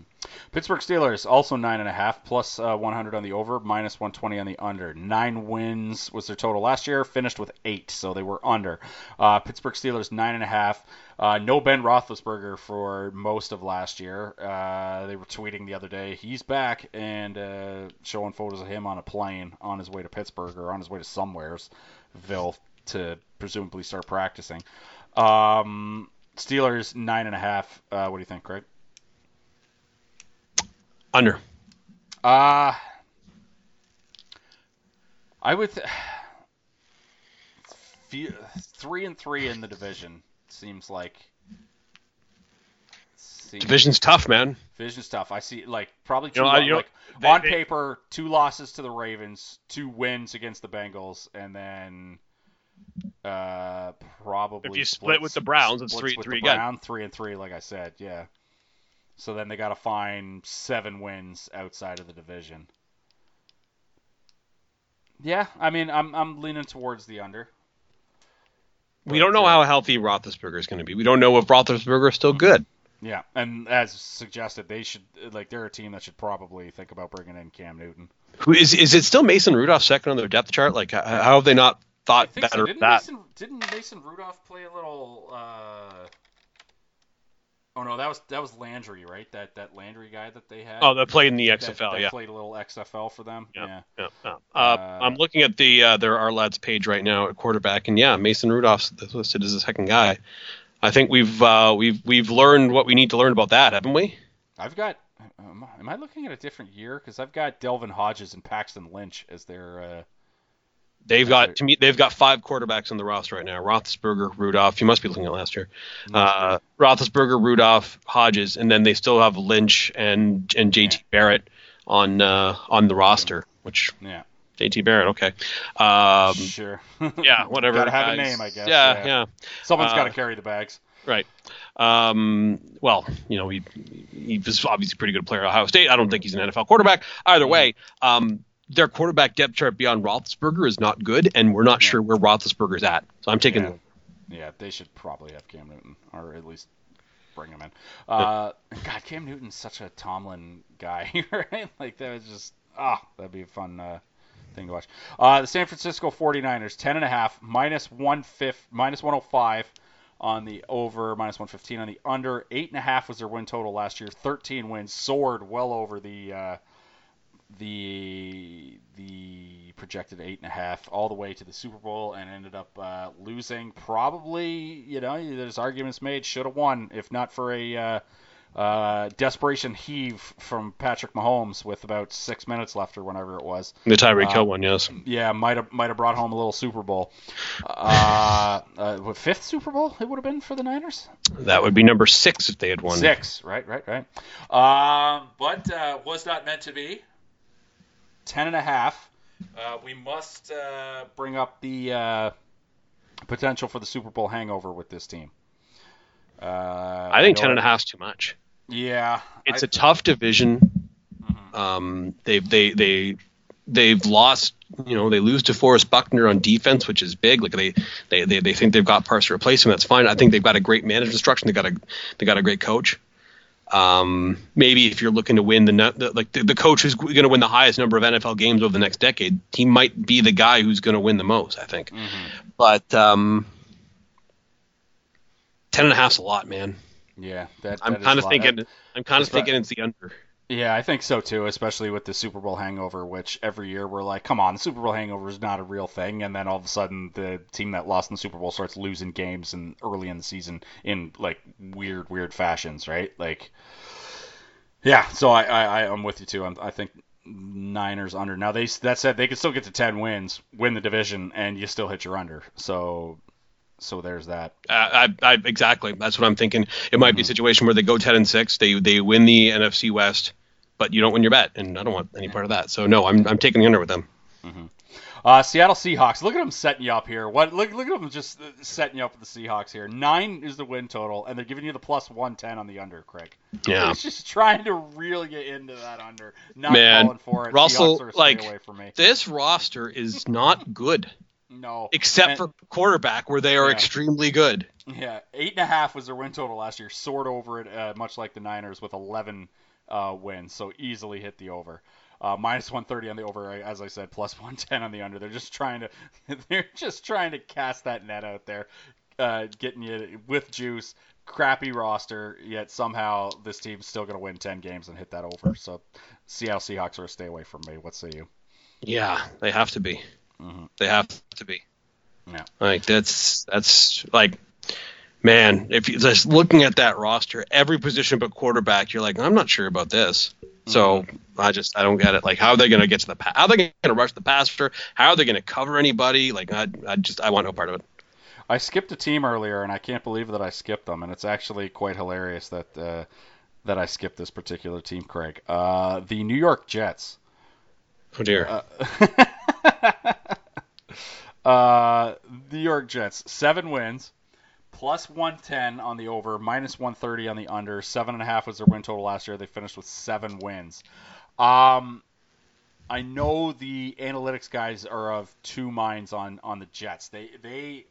Pittsburgh Steelers also nine and a half, plus uh, one hundred on the over, minus one twenty on the under. Nine wins was their total last year. Finished with eight, so they were under. Uh, Pittsburgh Steelers nine and a half. Uh, no Ben Roethlisberger for most of last year. Uh, they were tweeting the other day he's back and uh, showing photos of him on a plane on his way to Pittsburgh or on his way to somewheresville to presumably start practicing. Um, Steelers nine and a half. Uh, what do you think, Craig? Under. Uh, I would th- three and three in the division seems like seems division's like, tough, man. Division's tough. I see, like probably two you know, long, you like, know, on they, paper two losses to the Ravens, two wins against the Bengals, and then uh, probably if you splits, split with the Browns, it's three three again. Brown, three and three, like I said, yeah. So then they got to find seven wins outside of the division. Yeah, I mean, I'm I'm leaning towards the under. But we don't know uh, how healthy Roethlisberger is going to be. We don't know if Roethlisberger is still good. Yeah, and as suggested, they should like they're a team that should probably think about bringing in Cam Newton. Who is is it still Mason Rudolph second on their depth chart? Like, how have they not thought better so. Didn't that? Mason, didn't Mason Rudolph play a little? Uh... Oh no, that was that was Landry, right? That that Landry guy that they had. Oh, that played in the X F L. That, that yeah, played a little X F L for them. Yeah, yeah. yeah, yeah. Uh, uh, I'm looking at the uh, their our lads page right now at quarterback, and yeah, Mason Rudolph's listed as the second guy. I think we've uh, we've we've learned what we need to learn about that, haven't we? I've got. Um, am I looking at a different year? Because I've got Delvin Hodges and Paxton Lynch as their. Uh, They've got to me. They've got five quarterbacks on the roster right now: Roethlisberger, Rudolph. You must be looking at last year. Uh, Roethlisberger, Rudolph, Hodges, and then they still have Lynch and and J T yeah. Barrett on uh, on the roster. Which yeah, J T Barrett. Okay, um, sure. yeah, whatever. Gotta have uh, a name, I guess. Yeah, yeah. yeah. Someone's uh, got to carry the bags. Right. Um, well, you know, he he was obviously a pretty good player at Ohio State. I don't think he's an N F L quarterback either way. Um, Their quarterback depth chart beyond Roethlisberger is not good, and we're not yeah. sure where Roethlisberger's at. So I'm taking. Yeah. yeah, they should probably have Cam Newton, or at least bring him in. Uh, God, Cam Newton's such a Tomlin guy, right? Like, that was just, ah, oh, that'd be a fun uh, thing to watch. Uh, the San Francisco forty-niners, ten point five, minus one fifty, minus one oh five on the over, minus one fifteen on the under. eight point five was their win total last year. thirteen wins, soared well over the uh, the the projected eight point five all the way to the Super Bowl, and ended up uh, losing. Probably, you know, there's arguments made, should have won, if not for a uh, uh, desperation heave from Patrick Mahomes with about six minutes left or whenever it was. The Tyreek Hill uh, one, yes. Yeah, might have might have brought home a little Super Bowl. Uh, uh, what, fifth Super Bowl it would have been for the Niners? That would be number six if they had won. Six, right, right, right. Uh, but uh, was not meant to be. Ten and a half. Uh, we must uh, bring up the uh, potential for the Super Bowl hangover with this team. Uh, I think I ten and a half is too much. Yeah, it's I, a tough division. Mm-hmm. Um, they've they they they've lost. You know, they lose to DeForest Buckner on defense, which is big. Like they they they, they think they've got parts to replace him. That's fine. I think they've got a great management structure. They got a they got a great coach. Um, maybe if you're looking to win the, the like the, the coach who's going to win the highest number of N F L games over the next decade, he might be the guy who's going to win the most. I think, mm-hmm. but um, ten and a half's a lot, man. Yeah, that, that I'm kind of thinking. That, I'm kind of thinking it's the under. Yeah, I think so too, especially with the Super Bowl hangover, which every year we're like, come on, the Super Bowl hangover is not a real thing, and then all of a sudden the team that lost in the Super Bowl starts losing games and early in the season in like weird, weird fashions, right? Like, yeah, so I, I, I'm with you too. I'm, I think Niners under. Now, they that said, they could still get to ten wins, win the division, and you still hit your under, so... So there's that. Uh, I, I, exactly. That's what I'm thinking. It might mm-hmm. be a situation where they go ten and six, they they win the N F C West, but you don't win your bet, and I don't want any part of that. So no, I'm I'm taking the under with them. Mm-hmm. Uh, Seattle Seahawks. Look at them setting you up here. What? Look look at them just setting you up with the Seahawks here. Nine is the win total, and they're giving you the plus one ten on the under. Craig. Yeah. It's just trying to reel you into that under. Not Man, falling for it. Russell, Seahawks are like away from me. This roster is not good. No. Except and, for quarterback, where they are yeah. extremely good. Yeah, eight and a half was their win total last year. Soared over it, uh, much like the Niners, with eleven uh, wins, so easily hit the over. Uh, minus one thirty on the over, as I said, plus one ten on the under. They're just trying to, they're just trying to cast that net out there, uh, getting you with juice. Crappy roster, yet somehow this team's still going to win ten games and hit that over. So, Seattle Seahawks are a stay away from me. What say you? Yeah, they have to be. Mm-hmm. They have to be. Yeah. Like that's that's like, man. If you just looking at that roster, every position but quarterback, you're like, I'm not sure about this. Mm-hmm. So I just I don't get it. Like, how are they going to get to the pa- how are they going to rush the passer? How are they going to cover anybody? Like I I just I want no part of it. I skipped a team earlier, and I can't believe that I skipped them. And it's actually quite hilarious that uh, that I skipped this particular team, Craig. Uh, the New York Jets. Oh dear. Uh, Uh, New York Jets, seven wins, plus one ten on the over, minus one thirty on the under. Seven and a half was their win total last year. They finished with seven wins. Um, I know the analytics guys are of two minds on, on the Jets. They, they,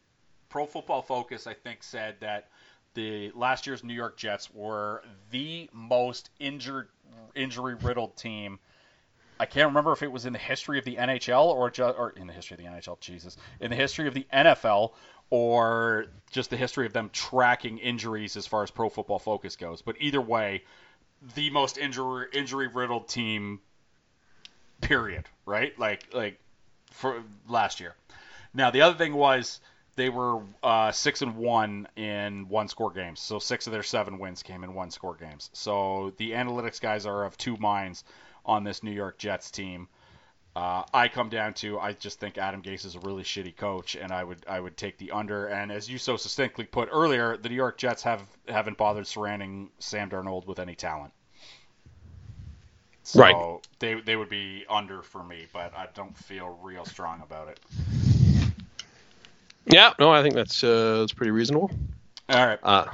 Pro Football Focus, I think, said that the last year's New York Jets were the most injured, injury-riddled team. I can't remember if it was in the history of the N H L or just, or in the history of the N H L, Jesus, in the history of the N F L or just the history of them tracking injuries as far as Pro Football Focus goes. But either way, the most injury injury riddled team, period, right? Like like for last year. Now the other thing was they were uh, six and one in one score games, so six of their seven wins came in one score games. So the analytics guys are of two minds on this New York Jets team. Uh, I come down to, I just think Adam Gase is a really shitty coach, and I would I would take the under. And as you so succinctly put earlier, the New York Jets have, haven't bothered surrounding Sam Darnold with any talent. So right. they they would be under for me, but I don't feel real strong about it. Yeah, no, I think that's, uh, that's pretty reasonable. All right. Uh,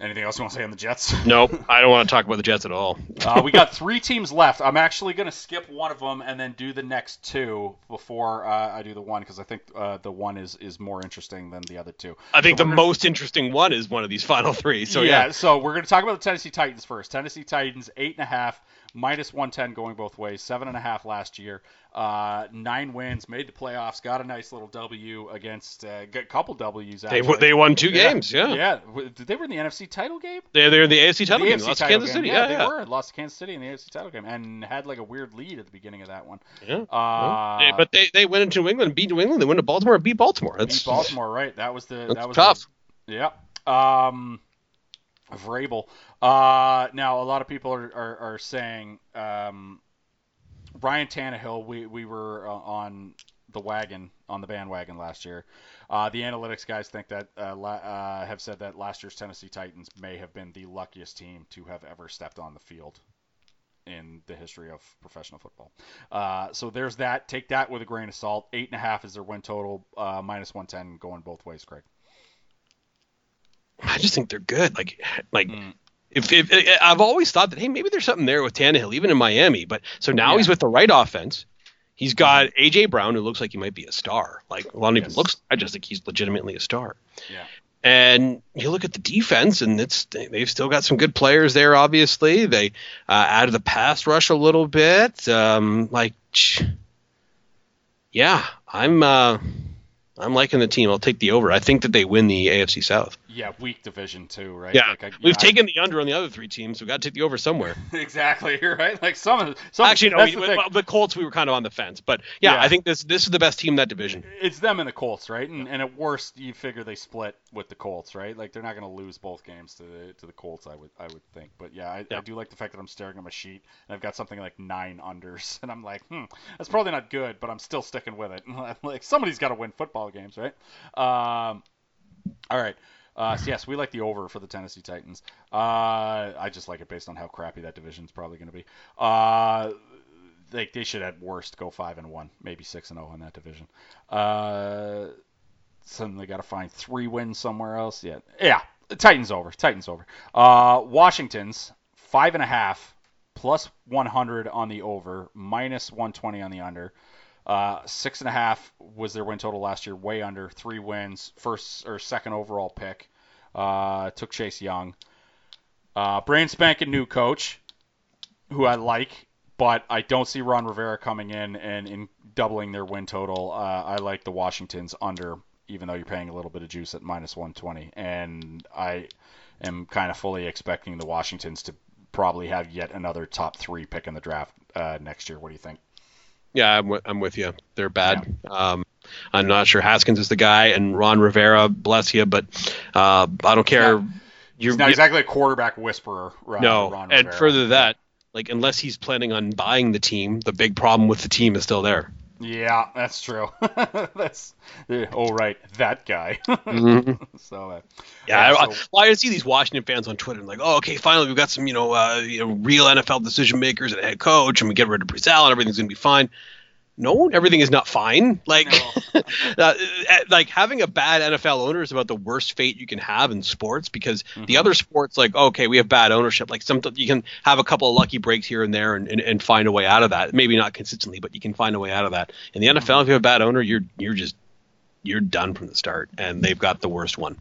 Anything else you want to say on the Jets? Nope. I don't want to talk about the Jets at all. uh, we got three teams left. I'm actually going to skip one of them and then do the next two before uh, I do the one, because I think uh, the one is, is more interesting than the other two. I think so the most gonna... interesting one is one of these final three. So yeah, yeah. So we're going to talk about the Tennessee Titans first. Tennessee Titans, eight and a half, minus one ten going both ways, seven and a half last year. Uh, nine wins, made the playoffs, got a nice little W against uh, a couple W's. Actually. They they won two yeah. games, yeah. Yeah, they were in the N F C title game. They they're in the A F C title the game. A F C lost title to Kansas game. City, yeah, yeah, yeah. They were lost to Kansas City in the A F C title game and had like a weird lead at the beginning of that one. Yeah, uh, yeah. but they, they went into New England, beat New England. They went to Baltimore and beat Baltimore. That's beat Baltimore, right? That was the that was tough. The, yeah. Um. Vrabel. Uh, now a lot of people are are, are saying um. Ryan Tannehill, we, we were uh, on the wagon, on the bandwagon last year. Uh, the analytics guys think that uh, la- uh, have said that last year's Tennessee Titans may have been the luckiest team to have ever stepped on the field in the history of professional football. Uh, so there's that. Take that with a grain of salt. Eight and a half is their win total, uh, minus one ten going both ways, Craig. I just think they're good. Like, like. Mm. If, if, if I've always thought that, hey, maybe there's something there with Tannehill, even in Miami. But so now yeah. he's with the right offense. He's got A J. Brown, who looks like he might be a star. Like, well, I don't yes. even looks. I just think he's legitimately a star. Yeah. And you look at the defense, and it's they've still got some good players there. Obviously, they uh, added the pass rush a little bit. Um, like, yeah, I'm. Uh, I'm liking the team. I'll take the over. I think that they win the A F C South. Yeah, weak division too, right? Yeah, like I, we've I, taken the under on the other three teams. We've got to take the over somewhere. Exactly, you're right. Like some, some actually, no, we, the, well, the Colts. We were kind of on the fence, but yeah, yeah, I think this this is the best team in that division. It's them and the Colts, right? And yeah. and at worst, you figure they split with the Colts, right? Like they're not going to lose both games to the to the Colts. I would I would think, but yeah, I, yeah. I do like the fact that I'm staring at my sheet and I've got something like nine unders, and I'm like, hmm, that's probably not good, but I'm still sticking with it. Like somebody's got to win football games, right? Um, all right. Uh, so yes, we like the over for the Tennessee Titans. Uh, I just like it based on how crappy that division is probably going to be. Uh, they, they should at worst go five and one, maybe six and zero in that division. Uh, suddenly got to find three wins somewhere else. Yeah, yeah. Titans over. Titans over. Uh, Washington's five and a half, plus one hundred on the over, minus one twenty on the under. Uh, six and a half was their win total last year, way under, three wins, first or second overall pick. Uh, took Chase Young. Uh, brand spanking new coach, who I like, but I don't see Ron Rivera coming in and in doubling their win total. Uh, I like the Washingtons under, even though you're paying a little bit of juice at minus one twenty. And I am kind of fully expecting the Washingtons to probably have yet another top three pick in the draft uh, next year. What do you think? Yeah, I'm, w- I'm with you. They're bad. Yeah. Um, I'm not sure Haskins is the guy, and Ron Rivera, bless you, but uh, I don't care. He's not, You're, he's not exactly a quarterback whisperer, Ron, no, Ron Rivera. And further that, like unless he's planning on buying the team, the big problem with the team is still there. Yeah, that's true. that's oh right, that guy. mm-hmm. So uh, yeah, uh, I, so, well, I see these Washington fans on Twitter and like, oh, okay, finally we've got some, you know, uh, you know, real N F L decision makers and a head coach, and we get rid of Brazil, and everything's gonna be fine. No, everything is not fine. Like, no. uh, like having a bad N F L owner is about the worst fate you can have in sports, because mm-hmm. the other sports, like, okay, we have bad ownership. Like, sometimes you can have a couple of lucky breaks here and there and, and, and find a way out of that. Maybe not consistently, but you can find a way out of that. In the N F L, mm-hmm. if you have a bad owner, you're you're just you're done from the start, and they've got the worst one.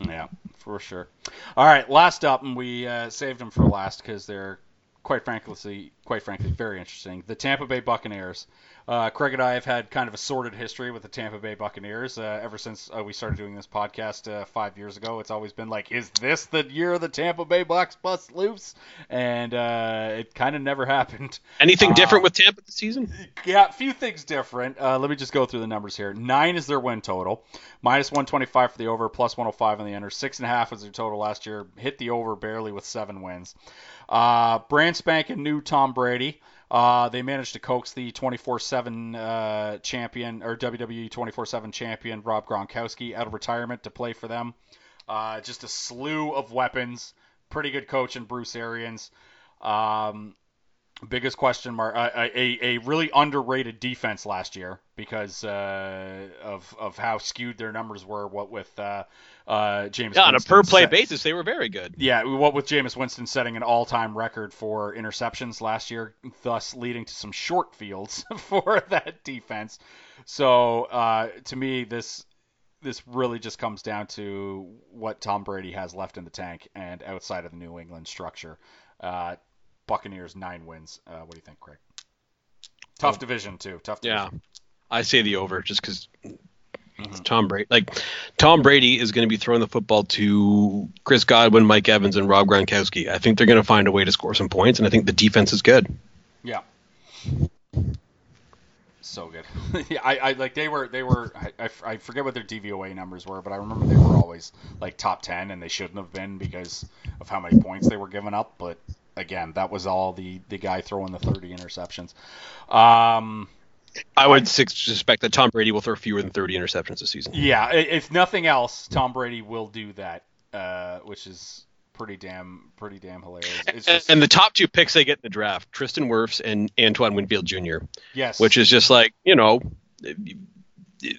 Yeah, for sure. All right, last up, and we uh, saved them for last because they're quite frankly, quite frankly, very interesting. The Tampa Bay Buccaneers. Uh, Craig and I have had kind of a sordid history with the Tampa Bay Buccaneers uh, ever since uh, we started doing this podcast uh, five years ago. It's always been like, is this the year the Tampa Bay Bucs bust loose? And uh, it kind of never happened. Anything uh, different with Tampa this season? Yeah, a few things different. Uh, let me just go through the numbers here. Nine is their win total. Minus one twenty-five for the over, plus one oh five on the under. Six and a half was their total last year. Hit the over barely with seven wins. Uh, brand spanking new Tom Brady. Uh, they managed to coax the twenty-four seven uh, champion, or W W E twenty-four seven champion, Rob Gronkowski, out of retirement to play for them. Uh, just a slew of weapons. Pretty good coach in Bruce Arians. Um, biggest question mark, a, a, a really underrated defense last year because uh, of of how skewed their numbers were. What with uh, uh, James, yeah, Winston on a per play set, basis, they were very good. Yeah, what with Jameis Winston setting an all time record for interceptions last year, thus leading to some short fields for that defense. So uh, to me, this this really just comes down to what Tom Brady has left in the tank and outside of the New England structure. Uh, Buccaneers, nine wins. Uh, what do you think, Craig? Tough oh, division, too. Tough division. Yeah, I say the over just because mm-hmm. Tom Brady. Like, Tom Brady is going to be throwing the football to Chris Godwin, Mike Evans, and Rob Gronkowski. I think they're going to find a way to score some points, and I think the defense is good. Yeah. So good. yeah, I, I like they were they were I, I forget what their D V O A numbers were, but I remember they were always like top ten, and they shouldn't have been because of how many points they were giving up, but. Again, that was all the, the guy throwing the thirty interceptions. Um, I would I, suspect that Tom Brady will throw fewer than thirty interceptions this season. Yeah, if nothing else, Tom Brady will do that, uh, which is pretty damn pretty damn hilarious. It's just, and the top two picks they get in the draft, Tristan Wirfs and Antoine Winfield Junior Yes. Which is just like, you know,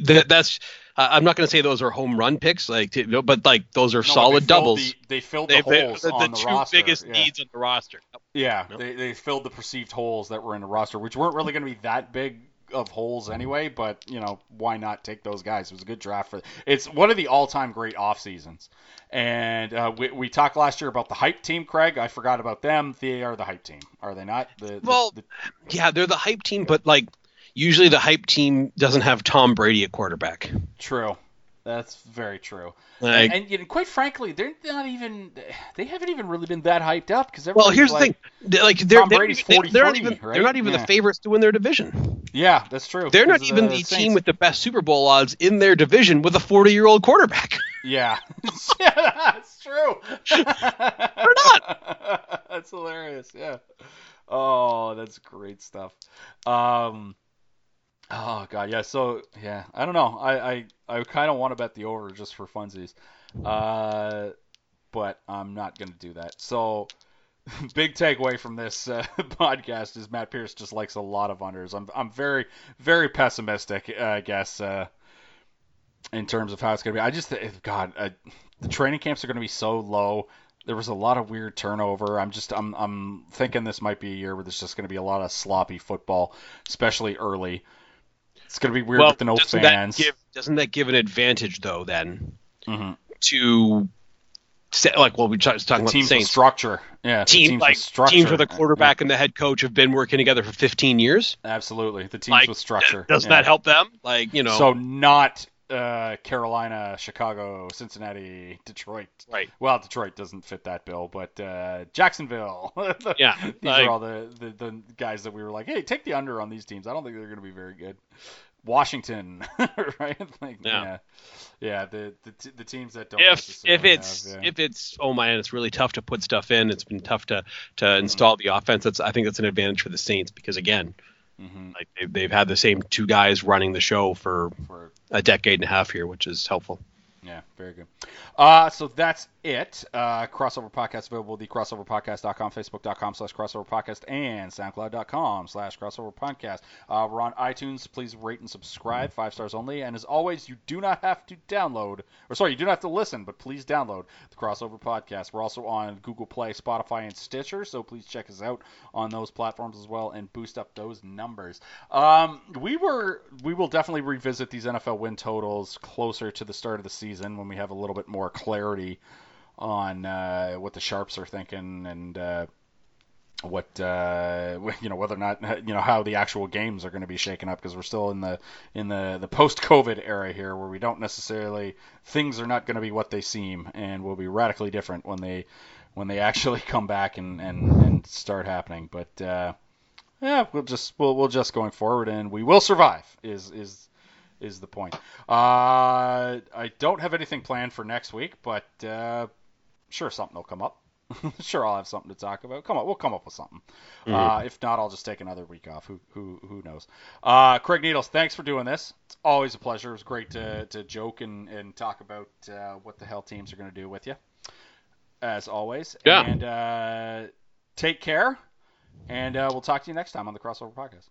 that, that's – I'm not going to say those are home run picks, like, but like those are no, solid they doubles. The, they filled the they, holes they, on the, the, the roster. The two biggest yeah. needs on the roster. Yeah, no. they they filled the perceived holes that were in the roster, which weren't really going to be that big of holes anyway. But you know, why not take those guys? It was a good draft for. It's one of the all-time great off seasons. And uh, we we talked last year about the hype team, Craig. I forgot about them. They are the hype team, are they not? The, well, the, the, yeah, they're the hype team, but like. Usually the hype team doesn't have Tom Brady at quarterback. True. That's very true. Like, and, and, and quite frankly, they're not even – they haven't even really been that hyped up. Because well, here's like, the thing. Like, they're, Tom Brady's they're, forty, they're not even, right? They're not even yeah. the favorites to win their division. Yeah, that's true. They're not even the, the team with the best Super Bowl odds in their division with a forty-year-old quarterback. Yeah. yeah, that's true. They're not. That's hilarious, yeah. Oh, that's great stuff. Um Oh, God, yeah, so, yeah, I don't know. I, I, I kind of want to bet the over just for funsies, uh, but I'm not going to do that. So, big takeaway from this uh, podcast is Matt Pierce just likes a lot of unders. I'm I'm very, very pessimistic, uh, I guess, uh, in terms of how it's going to be. I just, God, uh, the training camps are going to be so low. There was a lot of weird turnover. I'm just, I'm, I'm thinking this might be a year where there's just going to be a lot of sloppy football, especially early. It's going to be weird well, with the no doesn't fans. That give, doesn't that give an advantage, though, then, mm-hmm. to – like, well, we talked talking the about the Saints. Structure. Yeah, team, teams like, with structure. Teams with a quarterback yeah. and the head coach have been working together for fifteen years. Absolutely. The teams like, with structure. Doesn't yeah. that help them? Like, you know. So not uh, Carolina, Chicago, Cincinnati, Detroit. Right. Well, Detroit doesn't fit that bill, but uh, Jacksonville. the, yeah. These like, are all the, the, the guys that we were like, hey, take the under on these teams. I don't think they're going to be very good. Washington, right? Like, yeah. yeah, yeah. The the the teams that don't. If if it's have, yeah. if it's oh man, it's really tough to put stuff in. It's been tough to to mm-hmm. install the offense. That's I think that's an advantage for the Saints because again, mm-hmm. like they've, they've had the same two guys running the show for, for a decade and a half here, which is helpful. Yeah, very good. Uh, so that's it. Uh, Crossover Podcast available at the crossover podcast dot com, facebook dot com slash crossover podcast, and soundcloud dot com slash crossover podcast. Uh, we're on iTunes. Please rate and subscribe, five stars only. And as always, you do not have to download, or sorry, you do not have to listen, but please download the Crossover Podcast. We're also on Google Play, Spotify, and Stitcher, so please check us out on those platforms as well and boost up those numbers. Um, we were, we will definitely revisit these N F L win totals closer to the start of the season. Season when we have a little bit more clarity on uh, what the Sharps are thinking and uh, what uh, you know whether or not you know how the actual games are going to be shaken up because we're still in the in the, the post-COVID era here where we don't necessarily things are not going to be what they seem and will be radically different when they when they actually come back and and, and start happening. But uh, yeah, we'll just we'll we'll just going forward and we will survive. Is is. Is the point. Uh, I don't have anything planned for next week, but uh, sure something will come up. Sure, I'll have something to talk about. Come on, we'll come up with something. Mm-hmm. Uh, if not, I'll just take another week off. Who who who knows? Uh, Craig Needles, thanks for doing this. It's always a pleasure. It was great to to joke and and talk about uh, what the hell teams are going to do with you, as always. Yeah. And uh, take care. And uh, we'll talk to you next time on the Crossover Podcast.